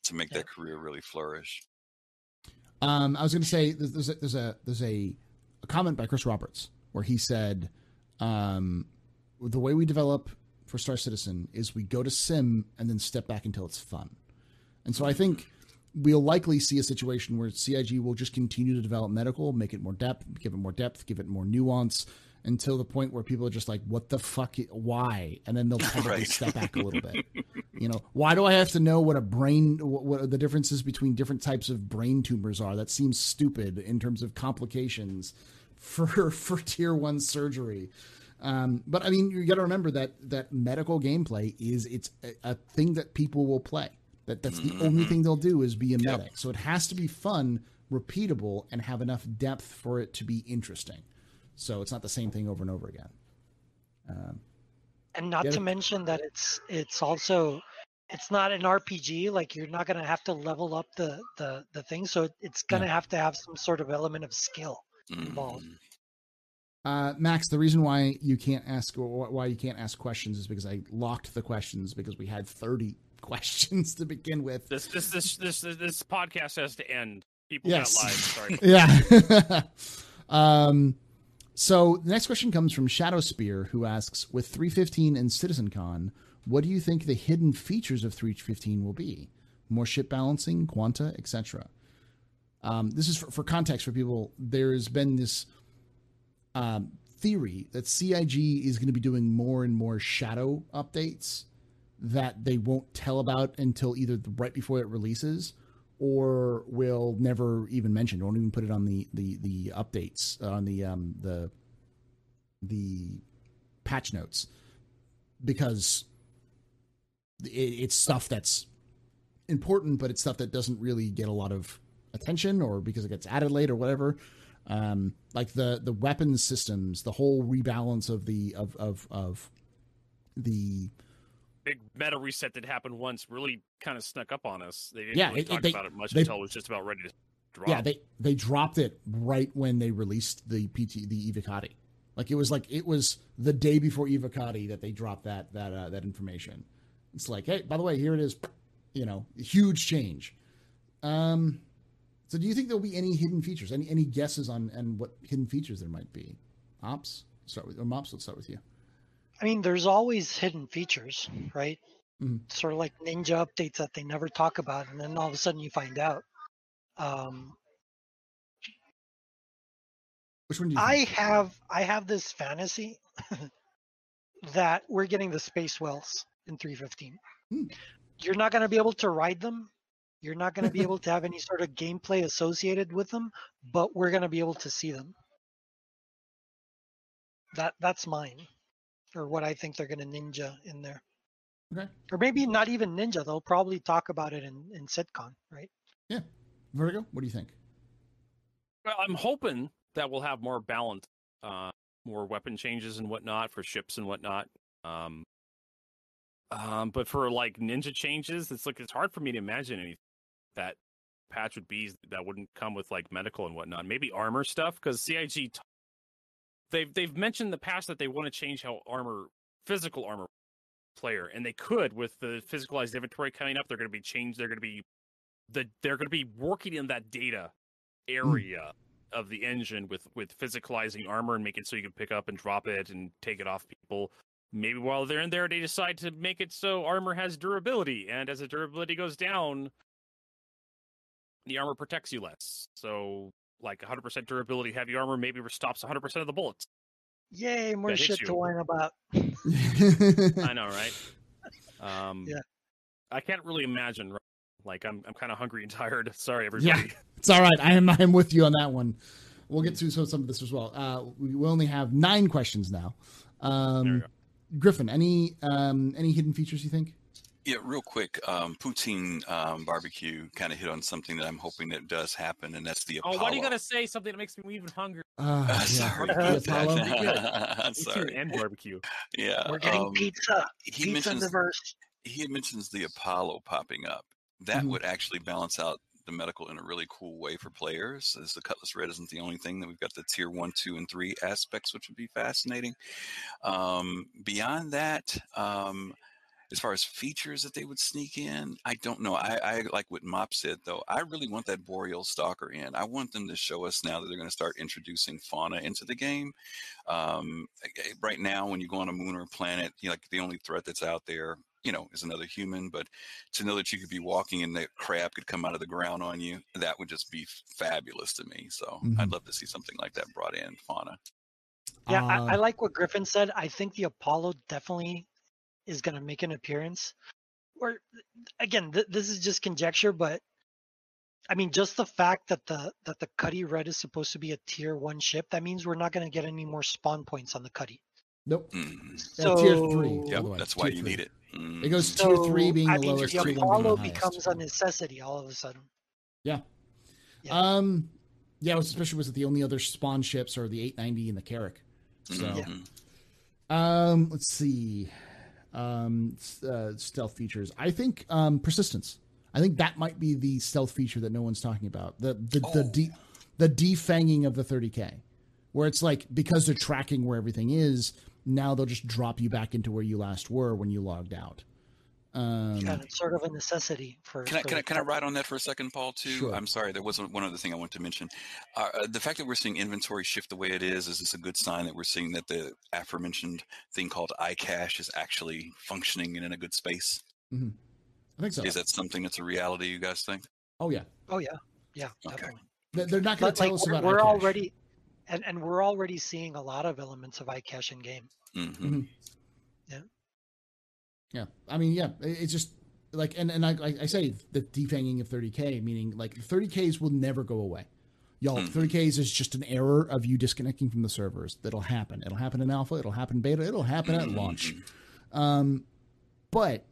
to make yeah. that career really flourish. Um, I was going to say there's, there's a, there's a, there's a, a comment by Chris Roberts, where he said, um, the way we develop for Star Citizen is we go to sim and then step back until it's fun. And so I think we'll likely see a situation where C I G will just continue to develop medical, make it more depth, give it more depth, give it more nuance until the point where people are just like, what the fuck, why? And then they'll probably right. step back a little bit. You know, why do I have to know what a brain, what, what the differences between different types of brain tumors are? That seems stupid in terms of complications. For for tier one surgery, um, but I mean you got to remember that that medical gameplay is it's a, a thing that people will play. That that's the mm-hmm. only thing they'll do is be a yep. medic. So it has to be fun, repeatable, and have enough depth for it to be interesting. So it's not the same thing over and over again. Um, And not to mention that it's it's also it's not an R P G. Like, you're not gonna have to level up the the, the thing, so it, it's gonna yeah. have to have some sort of element of skill involved. Uh, Max, the reason why you can't ask why you can't ask questions is because I locked the questions because we had thirty questions to begin with. This this this this this podcast has to end. People yes. got live. Sorry. yeah. um. So the next question comes from Shadow Spear, who asks, with three fifteen and CitizenCon, what do you think the hidden features of three fifteen will be? More ship balancing, quanta, et cetera. Um, this is for, for context for people. There's been this um, theory that C I G is going to be doing more and more shadow updates that they won't tell about until either the, right before it releases, or will never even mention, won't even put it on the the the updates, on the um the the patch notes, because it, it's stuff that's important, but it's stuff that doesn't really get a lot of attention, or because it gets added late or whatever. Um, like the the weapons systems, the whole rebalance of the of of of the. Big meta reset that happened once really kind of snuck up on us. They didn't yeah, really it, talk they, about it much they, until it was just about ready to drop. Yeah, they they dropped it right when they released the P T the Evocati. Like, it was like it was the day before Evocati that they dropped that that uh, that information. It's like, hey, by the way, here it is. You know, huge change. Um, so do you think there'll be any hidden features? Any any guesses on and what hidden features there might be? Ops, start with or Mops. Let's start with you. I mean, there's always hidden features, right? Mm-hmm. Sort of like ninja updates that they never talk about, and then all of a sudden you find out. Um, Which one do you I think? have? I have this fantasy that we're getting the space whales in three fifteen. Mm. You're not going to be able to ride them. You're not going to be able to have any sort of gameplay associated with them, but we're going to be able to see them. That that's mine. Or what I think they're going to ninja in there. Okay. Or maybe not even ninja. They'll probably talk about it in, in SitCon, right? Yeah. Vertigo, what do you think? Well, I'm hoping that we'll have more balance, uh, more weapon changes and whatnot for ships and whatnot. Um, um, but for like ninja changes, it's like, it's hard for me to imagine anything that patch would be that wouldn't come with like medical and whatnot. Maybe armor stuff, because C I G t- They've they've mentioned in the past that they want to change how armor, physical armor, player, and they could with the physicalized inventory coming up. They're going to be changed. They're going to be the they're going to be working in that data area mm. of the engine with with physicalizing armor and make it so you can pick up and drop it and take it off people. Maybe while they're in there, they decide to make it so armor has durability, and as the durability goes down, the armor protects you less. So. Like one hundred percent durability heavy armor maybe stops one hundred percent of the bullets. Yay, more shit you. to whine about. I know, right? Um, yeah. I can't really imagine. Right? Like, I'm I'm kind of hungry and tired. Sorry, everybody. Yeah, it's all right. I am I'm with you on that one. We'll get to some, some of this as well. Uh, we only have nine questions now. Um, there we go. Griffin, any um, any hidden features you think? Yeah, real quick, um, poutine um, barbecue kind of hit on something that I'm hoping that does happen, and that's the Apollo. Oh, why do you got to say something that makes me even hungrier? Uh, uh, sorry. Yeah. I'm sorry. And barbecue. Yeah. We're getting um, pizza. He pizza mentions, diverse. He mentions the Apollo popping up. That mm-hmm. would actually balance out the medical in a really cool way for players, as the Cutlass Red isn't the only thing that we've got the tier one, two, and three aspects, which would be fascinating. Um, beyond that... Um, As far as features that they would sneak in, I don't know. I, I like what Mop said, though. I really want that Boreal Stalker in. I want them to show us now that they're going to start introducing fauna into the game. Um, right now, when you go on a moon or a planet, you know, like the only threat that's out there, you know, is another human. But to know that you could be walking and that crab could come out of the ground on you, that would just be fabulous to me. So mm-hmm. I'd love to see something like that brought in, fauna. Yeah, uh... I, I like what Griffin said. I think the Apollo definitely... is going to make an appearance, or again, th- this is just conjecture, but I mean, just the fact that the that the Cuddy Red is supposed to be a tier one ship, that means we're not going to get any more spawn points on the Cuddy. Nope. Mm-hmm. So yeah, tier three. Yep, way, that's tier why you three. Need it. Mm-hmm. It goes tier so, three being I the mean, lowest. The Apollo becomes a necessity all of a sudden. Yeah. Yeah. Um. Yeah. Especially was it the only other spawn ships are the eight ninety and the Carrack. So. Yeah. Um. Let's see. um, uh, stealth features. I think um, persistence. I think that might be the stealth feature that no one's talking about. The the oh. the, de- the defanging of the thirty K, where it's like, because they're tracking where everything is, now they'll just drop you back into where you last were when you logged out. Um, yeah, it's sort of a necessity for. Can I can I, can I ride on that for a second, Paul? Too. Sure. I'm sorry, there was one other thing I wanted to mention. Uh, the fact that we're seeing inventory shift the way it is, is this a good sign that we're seeing that the aforementioned thing called iCache is actually functioning and in a good space? Mm-hmm. I think so. Is that something that's a reality? You guys think? Oh yeah. Oh yeah. Yeah. Okay. Definitely. They're not going to tell like, us about. We're iCache. already, and, and we're already seeing a lot of elements of iCache in game. Mm-hmm. Mm-hmm. Yeah. Yeah, I mean, yeah, it's just like, and, and I I say the defanging of thirty K, meaning like thirty Ks will never go away. Y'all, thirty Ks is just an error of you disconnecting from the servers. That'll happen. It'll happen in alpha. It'll happen in beta. It'll happen at launch. Um, but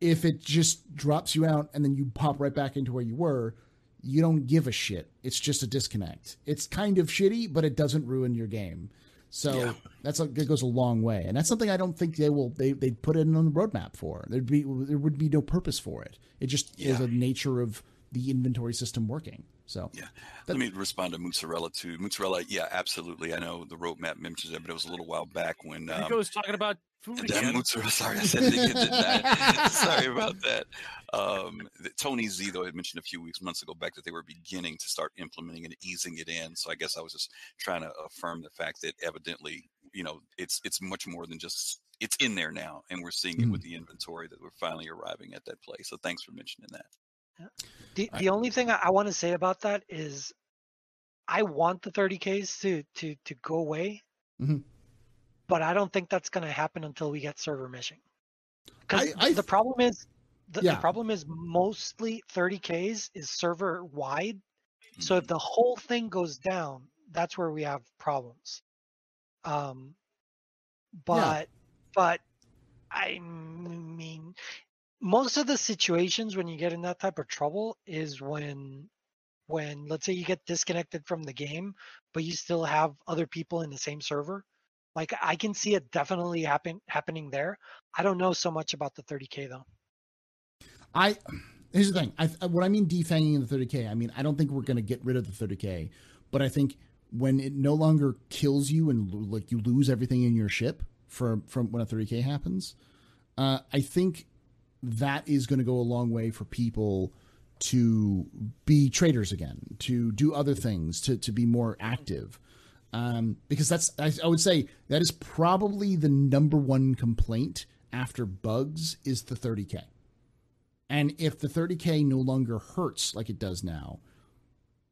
if it just drops you out and then you pop right back into where you were, you don't give a shit. It's just a disconnect. It's kind of shitty, but it doesn't ruin your game. So yeah. that's a, it goes a long way, and that's something I don't think they will. They they put it on the roadmap for. There'd be there would be no purpose for it. It just yeah. is a nature of the inventory system working. So yeah, let me respond to Mozzarella too. Mozzarella, yeah, absolutely. I know the roadmap mentions it, but it was a little while back when um, Rico was talking about food again. Mozzarella, sorry, I said it again, didn't I? Sorry about that. Um, Tony Z, though, had mentioned a few weeks, months ago back that they were beginning to start implementing and easing it in. So I guess I was just trying to affirm the fact that evidently, you know, it's it's much more than just it's in there now, and we're seeing mm-hmm. it with the inventory that we're finally arriving at that place. So thanks for mentioning that. Yeah. The the only thing I, I want to say about that is, I want the thirty Ks to to to go away, mm-hmm. but I don't think that's going to happen until we get server meshing. Because the problem is, the, yeah. the problem is mostly thirty Ks is server wide, mm-hmm. so if the whole thing goes down, that's where we have problems. Um, but yeah. but I mean. Most of the situations when you get in that type of trouble is when, when let's say you get disconnected from the game, but you still have other people in the same server. Like I can see it definitely happen happening there. I don't know so much about the thirty K though. I here's the thing. I, what I mean defanging in the thirty K, I mean I don't think we're going to get rid of the thirty K, but I think when it no longer kills you and like you lose everything in your ship from from when a thirty K happens, uh, I think. That is going to go a long way for people to be traders again, to do other things, to, to be more active. Um, because that's, I, I would say that is probably the number one complaint after bugs is the thirty K. And if the thirty K no longer hurts like it does now,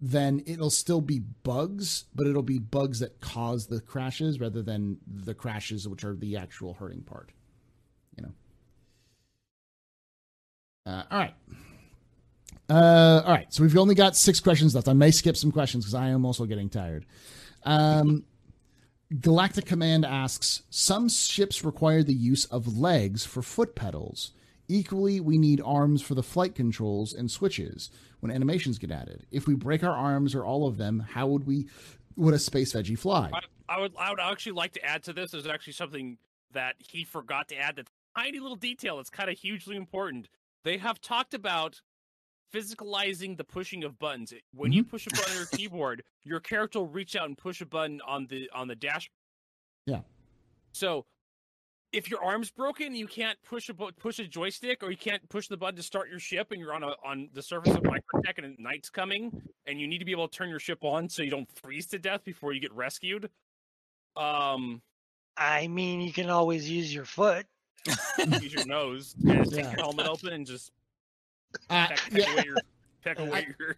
then it'll still be bugs, but it'll be bugs that cause the crashes rather than the crashes, which are the actual hurting part, you know? Uh, all right. Uh, all right. So we've only got six questions left. I may skip some questions because I am also getting tired. Um, Galactic Command asks, some ships require the use of legs for foot pedals. Equally, we need arms for the flight controls and switches when animations get added. If we break our arms or all of them, how would we, would a space veggie fly? I, I would, I would actually like to add to this. There's actually something that he forgot to add. That tiny little detail. That's kind of hugely important. They have talked about physicalizing the pushing of buttons. When mm-hmm. you push a button on your keyboard, your character will reach out and push a button on the on the dashboard. Yeah. So if your arm's broken, you can't push a push a joystick, or you can't push the button to start your ship, and you're on a, on the surface of Microtech, and night's coming, and you need to be able to turn your ship on so you don't freeze to death before you get rescued. Um, I mean, you can always use your foot. Use your nose. Yeah. Take your helmet open and just uh, peck, peck yeah. away your, peck away I, your.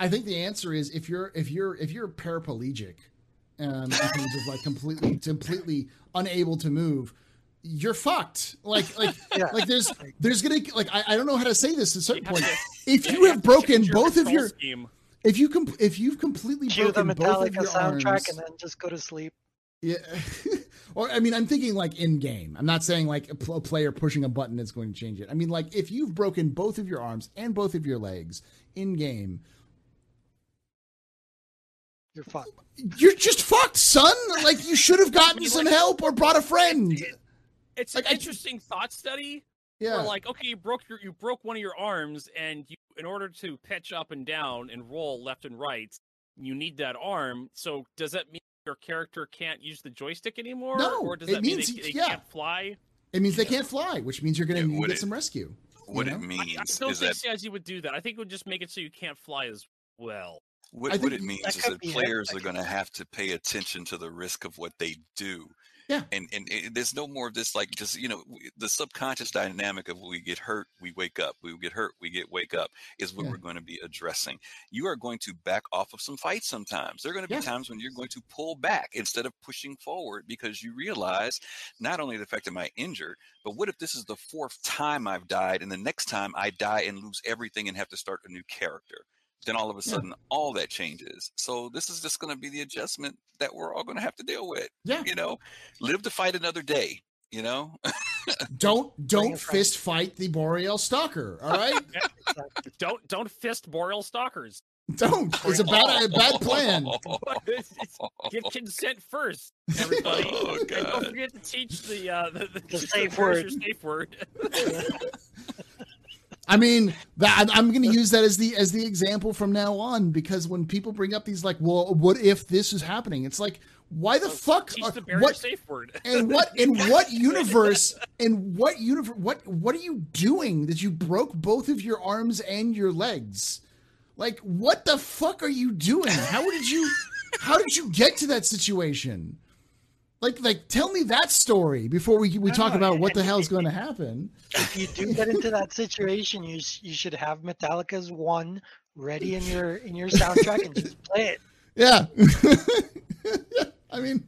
I think the answer is if you're if you're if you're paraplegic, um, in terms of like completely completely unable to move, you're fucked. Like like yeah. like there's there's gonna like I, I don't know how to say this at a certain point. If you have broken both of your scheme. if you com- if you've completely Cue broken the both of your soundtrack arms, and then just go to sleep. Yeah. Or, I mean, I'm thinking like in game. I'm not saying like a, pl- a player pushing a button is going to change it. I mean, like if you've broken both of your arms and both of your legs in game, you're fucked. You're just fucked, son. Like you should have gotten I mean, some like, help or brought a friend. It's like, an interesting just, thought study. Yeah. Where like, okay, you broke your you broke one of your arms, and you, in order to pitch up and down and roll left and right, you need that arm. So does that mean your character can't use the joystick anymore? No, or does it that mean they, they yeah. can't fly? It means they yeah. can't fly, which means you're going to yeah, get it, some rescue. What it know? means I, I don't is think that C I G would do that. I think it would just make it so you can't fly as well. What, what it means that is that players it. are going to have to pay attention to the risk of what they do. Yeah. And, and and there's no more of this, like, just, you know, the subconscious dynamic of we get hurt, we wake up, we get hurt, we get wake up is what yeah. we're going to be addressing. You are going to back off of some fights sometimes. There are going to be yeah. times when you're going to pull back instead of pushing forward because you realize not only the fact that am I injured, but what if this is the fourth time I've died and the next time I die and lose everything and have to start a new character? Then all of a sudden, yeah. all that changes. So this is just going to be the adjustment that we're all going to have to deal with. Yeah, you know, live to fight another day. You know, don't don't fist fight the Boreal Stalker. All right, don't don't fist Boreal Stalkers. Don't. It's a bad a bad plan. Get consent first, everybody. Oh, God. And don't forget to teach the uh, the, the, the safe word. Safe word. I mean, that, I'm going to use that as the as the example from now on, because when people bring up these like, well, what if this is happening? It's like, why the well, fuck? Teach are, the barrier what, safe word. And what in what universe? In what universe? What what are you doing that you broke both of your arms and your legs? Like, what the fuck are you doing? How did you? How did you get to that situation? Like, like, tell me that story before we we talk oh, about what the hell is going to happen. If you do get into that situation, you you should have Metallica's "One" ready in your in your soundtrack and just play it. Yeah, I mean,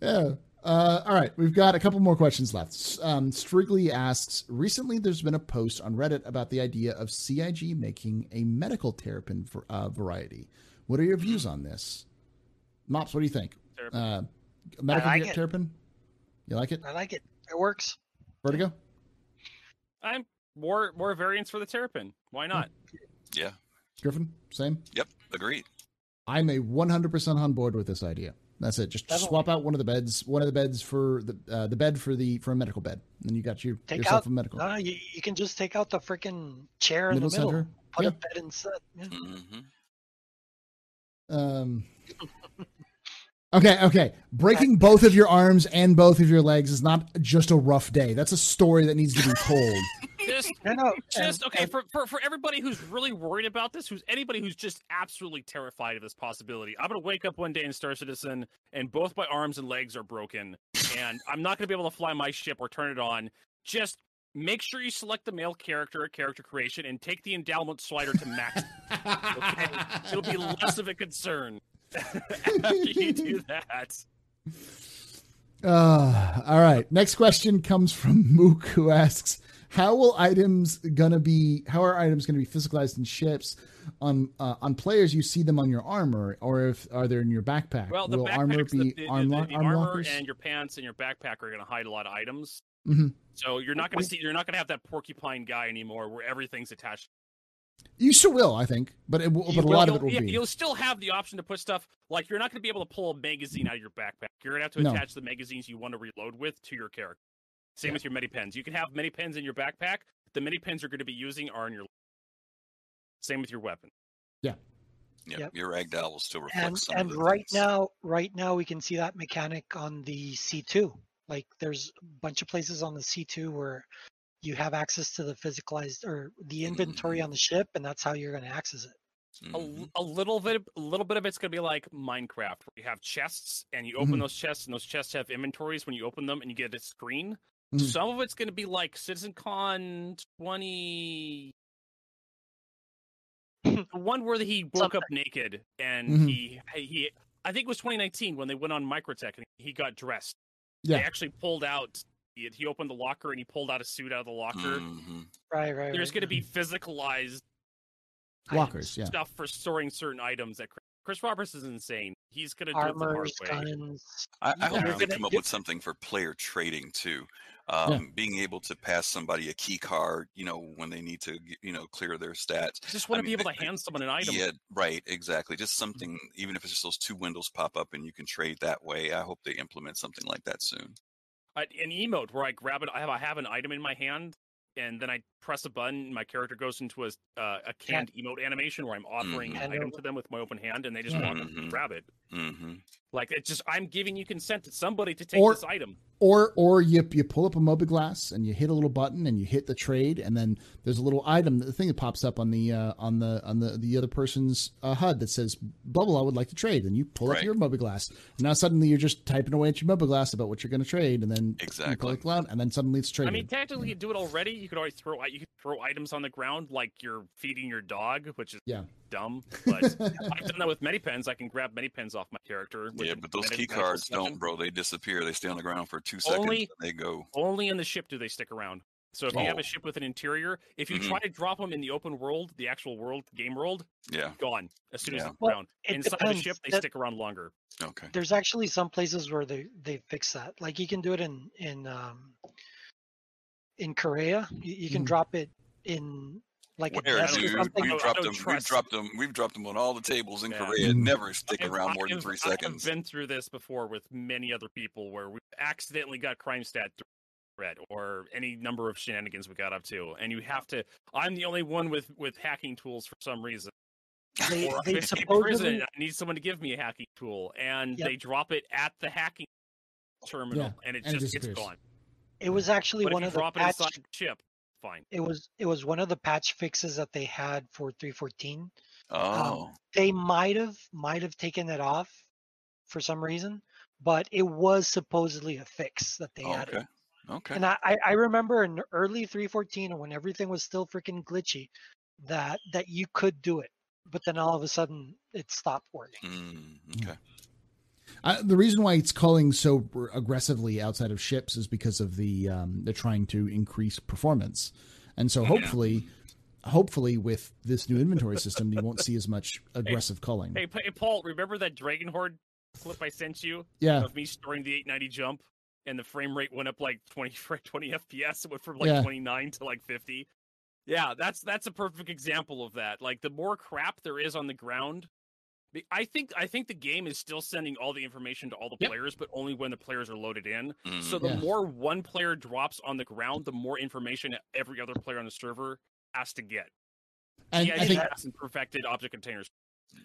yeah. Uh, all right, we've got a couple more questions left. Um, Strigly asks: recently, there's been a post on Reddit about the idea of C I G making a medical terrapin for, uh, variety. What are your views on this, Mops? What do you think? Uh, Medical I like Terrapin? You like it? I like it. It works. Vertigo? I'm more more variants for the Terrapin. Why not? Yeah. Griffin? Same? Yep. Agreed. I'm a one hundred percent on board with this idea. That's it. Just Definitely. swap out one of the beds, one of the beds for the uh, the bed for the for a medical bed. And then you got your, take yourself out, a medical. No, no, you, you can just take out the freaking chair middle in the middle. Center. Put yeah. a bed instead. Yeah. Mm-hmm. Um. Okay, okay. Breaking both of your arms and both of your legs is not just a rough day. That's a story that needs to be told. Just, no, no. just okay, for, for for everybody who's really worried about this, who's anybody who's just absolutely terrified of this possibility, I'm going to wake up one day in Star Citizen, and both my arms and legs are broken, and I'm not going to be able to fly my ship or turn it on. Just make sure you select the male character at character creation and take the endowment slider to max. Okay? It'll be less of a concern. After you do that. Uh, all right. Next question comes from Mook, who asks, "How will items gonna be? How are items gonna be physicalized in ships? On uh, on players, you see them on your armor, or if are they in your backpack? Well, the will armor be the, the, arm, the, the arm armor lockers? And your pants and your backpack are gonna hide a lot of items. Mm-hmm. So you're not gonna see. You're not gonna have that porcupine guy anymore, where everything's attached." You still will, I think, but it will, but a lot of it will yeah, be. You'll still have the option to put stuff, like you're not going to be able to pull a magazine out of your backpack. You're going to have to no. attach the magazines you want to reload with to your character. Same yeah. with your medipens. You can have medipens in your backpack. The medipens you're going to be using are in your... Same with your weapon. Yeah. Yeah, yep. Your ragdoll will still reflect and, some and of the right things. now, right now, we can see that mechanic on the C two. Like, there's a bunch of places on the C two where... you have access to the physicalized or the inventory mm-hmm. on the ship, and that's how you're going to access it. Mm-hmm. A, a little bit, a little bit of it's going to be like Minecraft, where you have chests, and you open mm-hmm. those chests, and those chests have inventories when you open them, and you get a screen. Mm-hmm. Some of it's going to be like CitizenCon twenty, the one where he woke up naked, and mm-hmm. he, he, I think it was twenty nineteen when they went on Microtech, and he got dressed. Yeah. They actually pulled out. He opened the locker and he pulled out a suit out of the locker. Mm-hmm. Right, right. There's right, going to right. be physicalized lockers, yeah. stuff for storing certain items. That Chris Roberts is insane. He's going to do it the hard way. I, I hope yeah. they come up with something for player trading too. Um, yeah. Being able to pass somebody a key card, you know, when they need to, you know, clear their stats. I just want to I mean, be able they, to hand someone an item. Yeah, right. Exactly. Just something, mm-hmm. even if it's just those two windows pop up and you can trade that way. I hope they implement something like that soon. I, an emote where I grab it. I have I have an item in my hand, and then I press a button. And my character goes into a uh, a canned yeah. emote animation where I'm offering mm-hmm. an item to them with my open hand, and they just mm-hmm. walk and grab it. Mm-hmm. Like it's just I'm giving you consent to somebody to take or, this item. Or or you you pull up a MobiGlass and you hit a little button and you hit the trade, and then there's a little item, the thing that pops up on the uh, on the on the the other person's uh, H U D that says blah blah. I would like to trade, and you pull right. up your MobiGlass, and now suddenly you're just typing away at your MobiGlass about what you're going to trade, and then exactly you click loud, and then suddenly it's trading. I mean, technically you do it already. You could always throw you could throw items on the ground like you're feeding your dog, which is yeah. dumb, but I've done that with many pens. I can grab many pens off my character. Yeah, but those key cards don't, bro. They disappear. They stay on the ground for two seconds. Only, and they go. Only in the ship do they stick around. So if oh. you have a ship with an interior, if you mm-hmm. try to drop them in the open world, the actual world, game world, yeah, gone as soon yeah. as it's well, around. It Inside depends. the ship, they that, stick around longer. Okay. There's actually some places where they they fix that. Like you can do it in in um, in Korea. You, you can mm-hmm. drop it in. Like Where, dude? We've dropped them. We've dropped them. We've dropped them on all the tables in yeah. Korea. Never stick I've, around I've, more than three I've, seconds. I've been through this before with many other people where we accidentally got crime stat threat or any number of shenanigans we got up to, and you have to. I'm the only one with with hacking tools for some reason. They, or they supposedly... prison, I need someone to give me a hacking tool, and yep. they drop it at the hacking terminal, yeah. and it and just it's gone. It was actually but one if you of drop the patch... it inside the ship. Fine. It was it was one of the patch fixes that they had for three fourteen. Oh. Um, they might have might have taken it off for some reason, but it was supposedly a fix that they oh, added. Okay. Okay. And I, I remember in early three fourteen when everything was still freaking glitchy, that that you could do it, but then all of a sudden it stopped working. Mm, okay. I, the reason why it's calling so aggressively outside of ships is because of the um, they're trying to increase performance, and so hopefully, yeah. hopefully with this new inventory system, you won't see as much aggressive hey, calling. Hey, hey, Paul, remember that Dragon Horde clip I sent you? Yeah, of me storing the eight ninety jump, and the frame rate went up like twenty, twenty F P S. It went from like yeah. twenty-nine to like fifty. Yeah, that's that's a perfect example of that. Like the more crap there is on the ground. I think I think the game is still sending all the information to all the yep. players, but only when the players are loaded in. Mm-hmm. So the yeah. more one player drops on the ground, the more information every other player on the server has to get. And yeah, I think hasn't perfected object containers.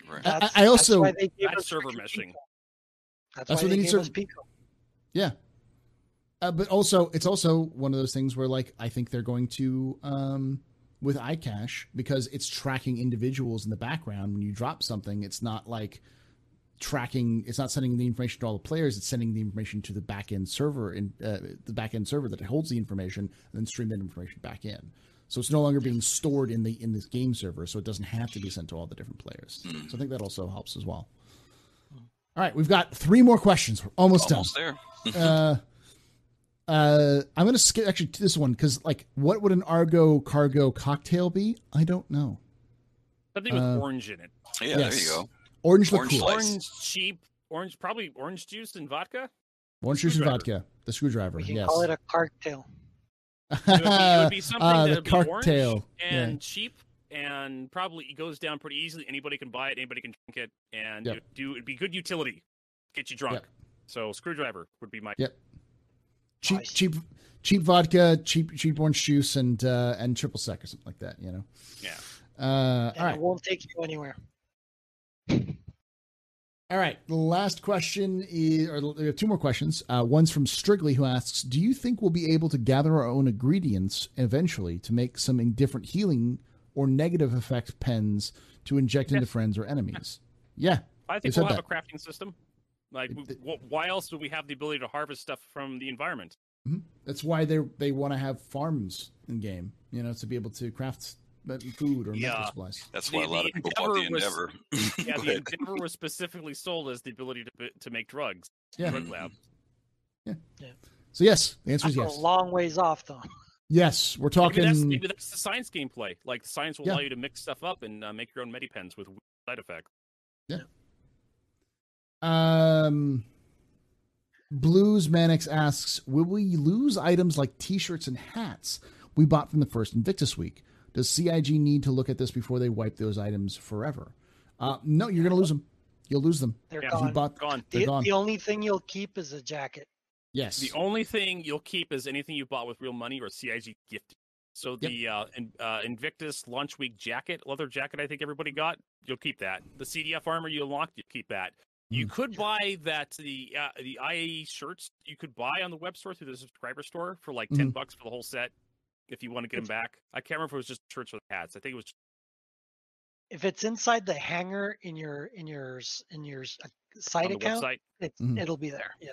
Right. I, I also that's, why they that's server meshing. That's, that's why, why they, they gave us Pico. Yeah, uh, but also it's also one of those things where, like, I think they're going to. Um, with iCache, because it's tracking individuals in the background. When you drop something, it's not like tracking, it's not sending the information to all the players. It's sending the information to the back-end server in uh, the back-end server that holds the information and then stream that information back in. So it's no longer being stored in the, in this game server. So it doesn't have to be sent to all the different players. So I think that also helps as well. All right. We've got three more questions. We're almost, almost done. There. uh, Uh, I'm going to skip actually to this one because, like, what would an Argo cargo cocktail be? I don't know. Something with uh, orange in it. Yeah, yes. There you go. Orange liqueur. Orange, orange cheap. Orange, probably orange juice and vodka. Orange juice and vodka. The screwdriver. We can yes. call it a cocktail. It would be, it would be something uh, that would be orange and yeah. cheap, and probably it goes down pretty easily. Anybody can buy it. Anybody can drink it, and yep. it do it'd be good utility. Get you drunk. Yep. So screwdriver would be my. Yep. Cheap, nice. cheap, cheap vodka, cheap, cheap orange juice, and uh, and triple sec or something like that. You know. Yeah. Uh, all right. It won't take you anywhere. All right. The last question is, or there are two more questions. Uh, one's from Strigley, who asks, "Do you think we'll be able to gather our own ingredients eventually to make some indifferent healing or negative effect pens to inject into friends or enemies?" Yeah. I think we'll have that. a crafting system. Like, why else do we have the ability to harvest stuff from the environment? Mm-hmm. That's why they they want to have farms in game, you know, to be able to craft food or yeah. medical supplies. That's why the, a lot of people bought the Endeavor. Was, yeah, the Endeavor was specifically sold as the ability to to make drugs. Yeah. Drug lab. Yeah. yeah. So yes, the answer that's is yes. A long ways off, though. Yes, we're talking. Maybe that's, maybe that's the science gameplay. Like, the science will yeah. allow you to mix stuff up and uh, make your own medipens with side effects. Yeah. Um, Blues Manix asks, will we lose items like t-shirts and hats we bought from the first Invictus week? Does C I G need to look at this before they wipe those items forever? Uh, no, you're going to lose them. You'll lose them. They're gone. Bought, gone. They're the, gone. The only thing you'll keep is a jacket. Yes. The only thing you'll keep is anything you bought with real money or C I G gift. So the yep. uh, in, uh, Invictus launch week jacket, leather jacket, I think everybody got, you'll keep that. The C D F armor you unlocked, you keep that. You could buy that the uh, the I A E shirts you could buy on the web store through the subscriber store for like ten mm-hmm. bucks for the whole set if you want to get them back. I can't remember if it was just shirts or the hats. I think it was. Just... If it's inside the hanger in your in your in your site account, it, mm-hmm. it'll be there. Yeah.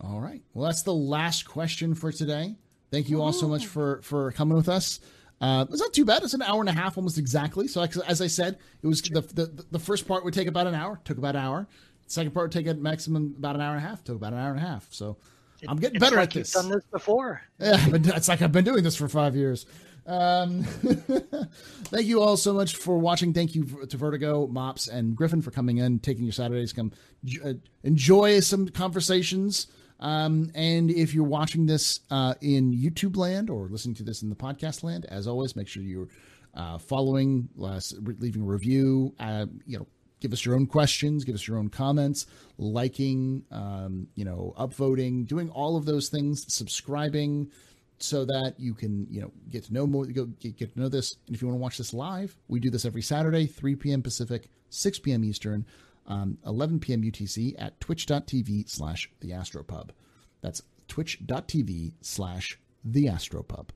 All right. Well, that's the last question for today. Thank you all so much for for coming with us. Uh, it's not too bad. It's an hour and a half almost exactly. So as I said, it was the, the the first part would take about an hour. Took about an hour. The second part would take a maximum about an hour and a half. Took about an hour and a half. So it, I'm getting better like at this. I've done this before. Yeah, but it's like I've been doing this for five years. Um, thank you all so much for watching. Thank you to Vertigo, Mops, and Griffin for coming in, taking your Saturdays. Come uh, enjoy some conversations. Um, and if you're watching this uh, in YouTube land or listening to this in the podcast land, as always, make sure you're uh, following, uh, leaving a review, uh, you know, give us your own questions, give us your own comments, liking, um, you know, upvoting, doing all of those things, subscribing so that you can, you know, get to know more, go get, get to know this. And if you want to watch this live, we do this every Saturday, three p.m. Pacific, six p.m. Eastern. Um, eleven p.m. U T C at twitch dot t v slash the astropub. That's twitch dot t v slash the astropub.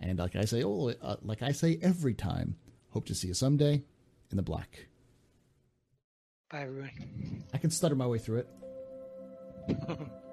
And like I say, oh, uh, like I say every time, hope to see you someday in the black. Bye, everyone. I can stutter my way through it.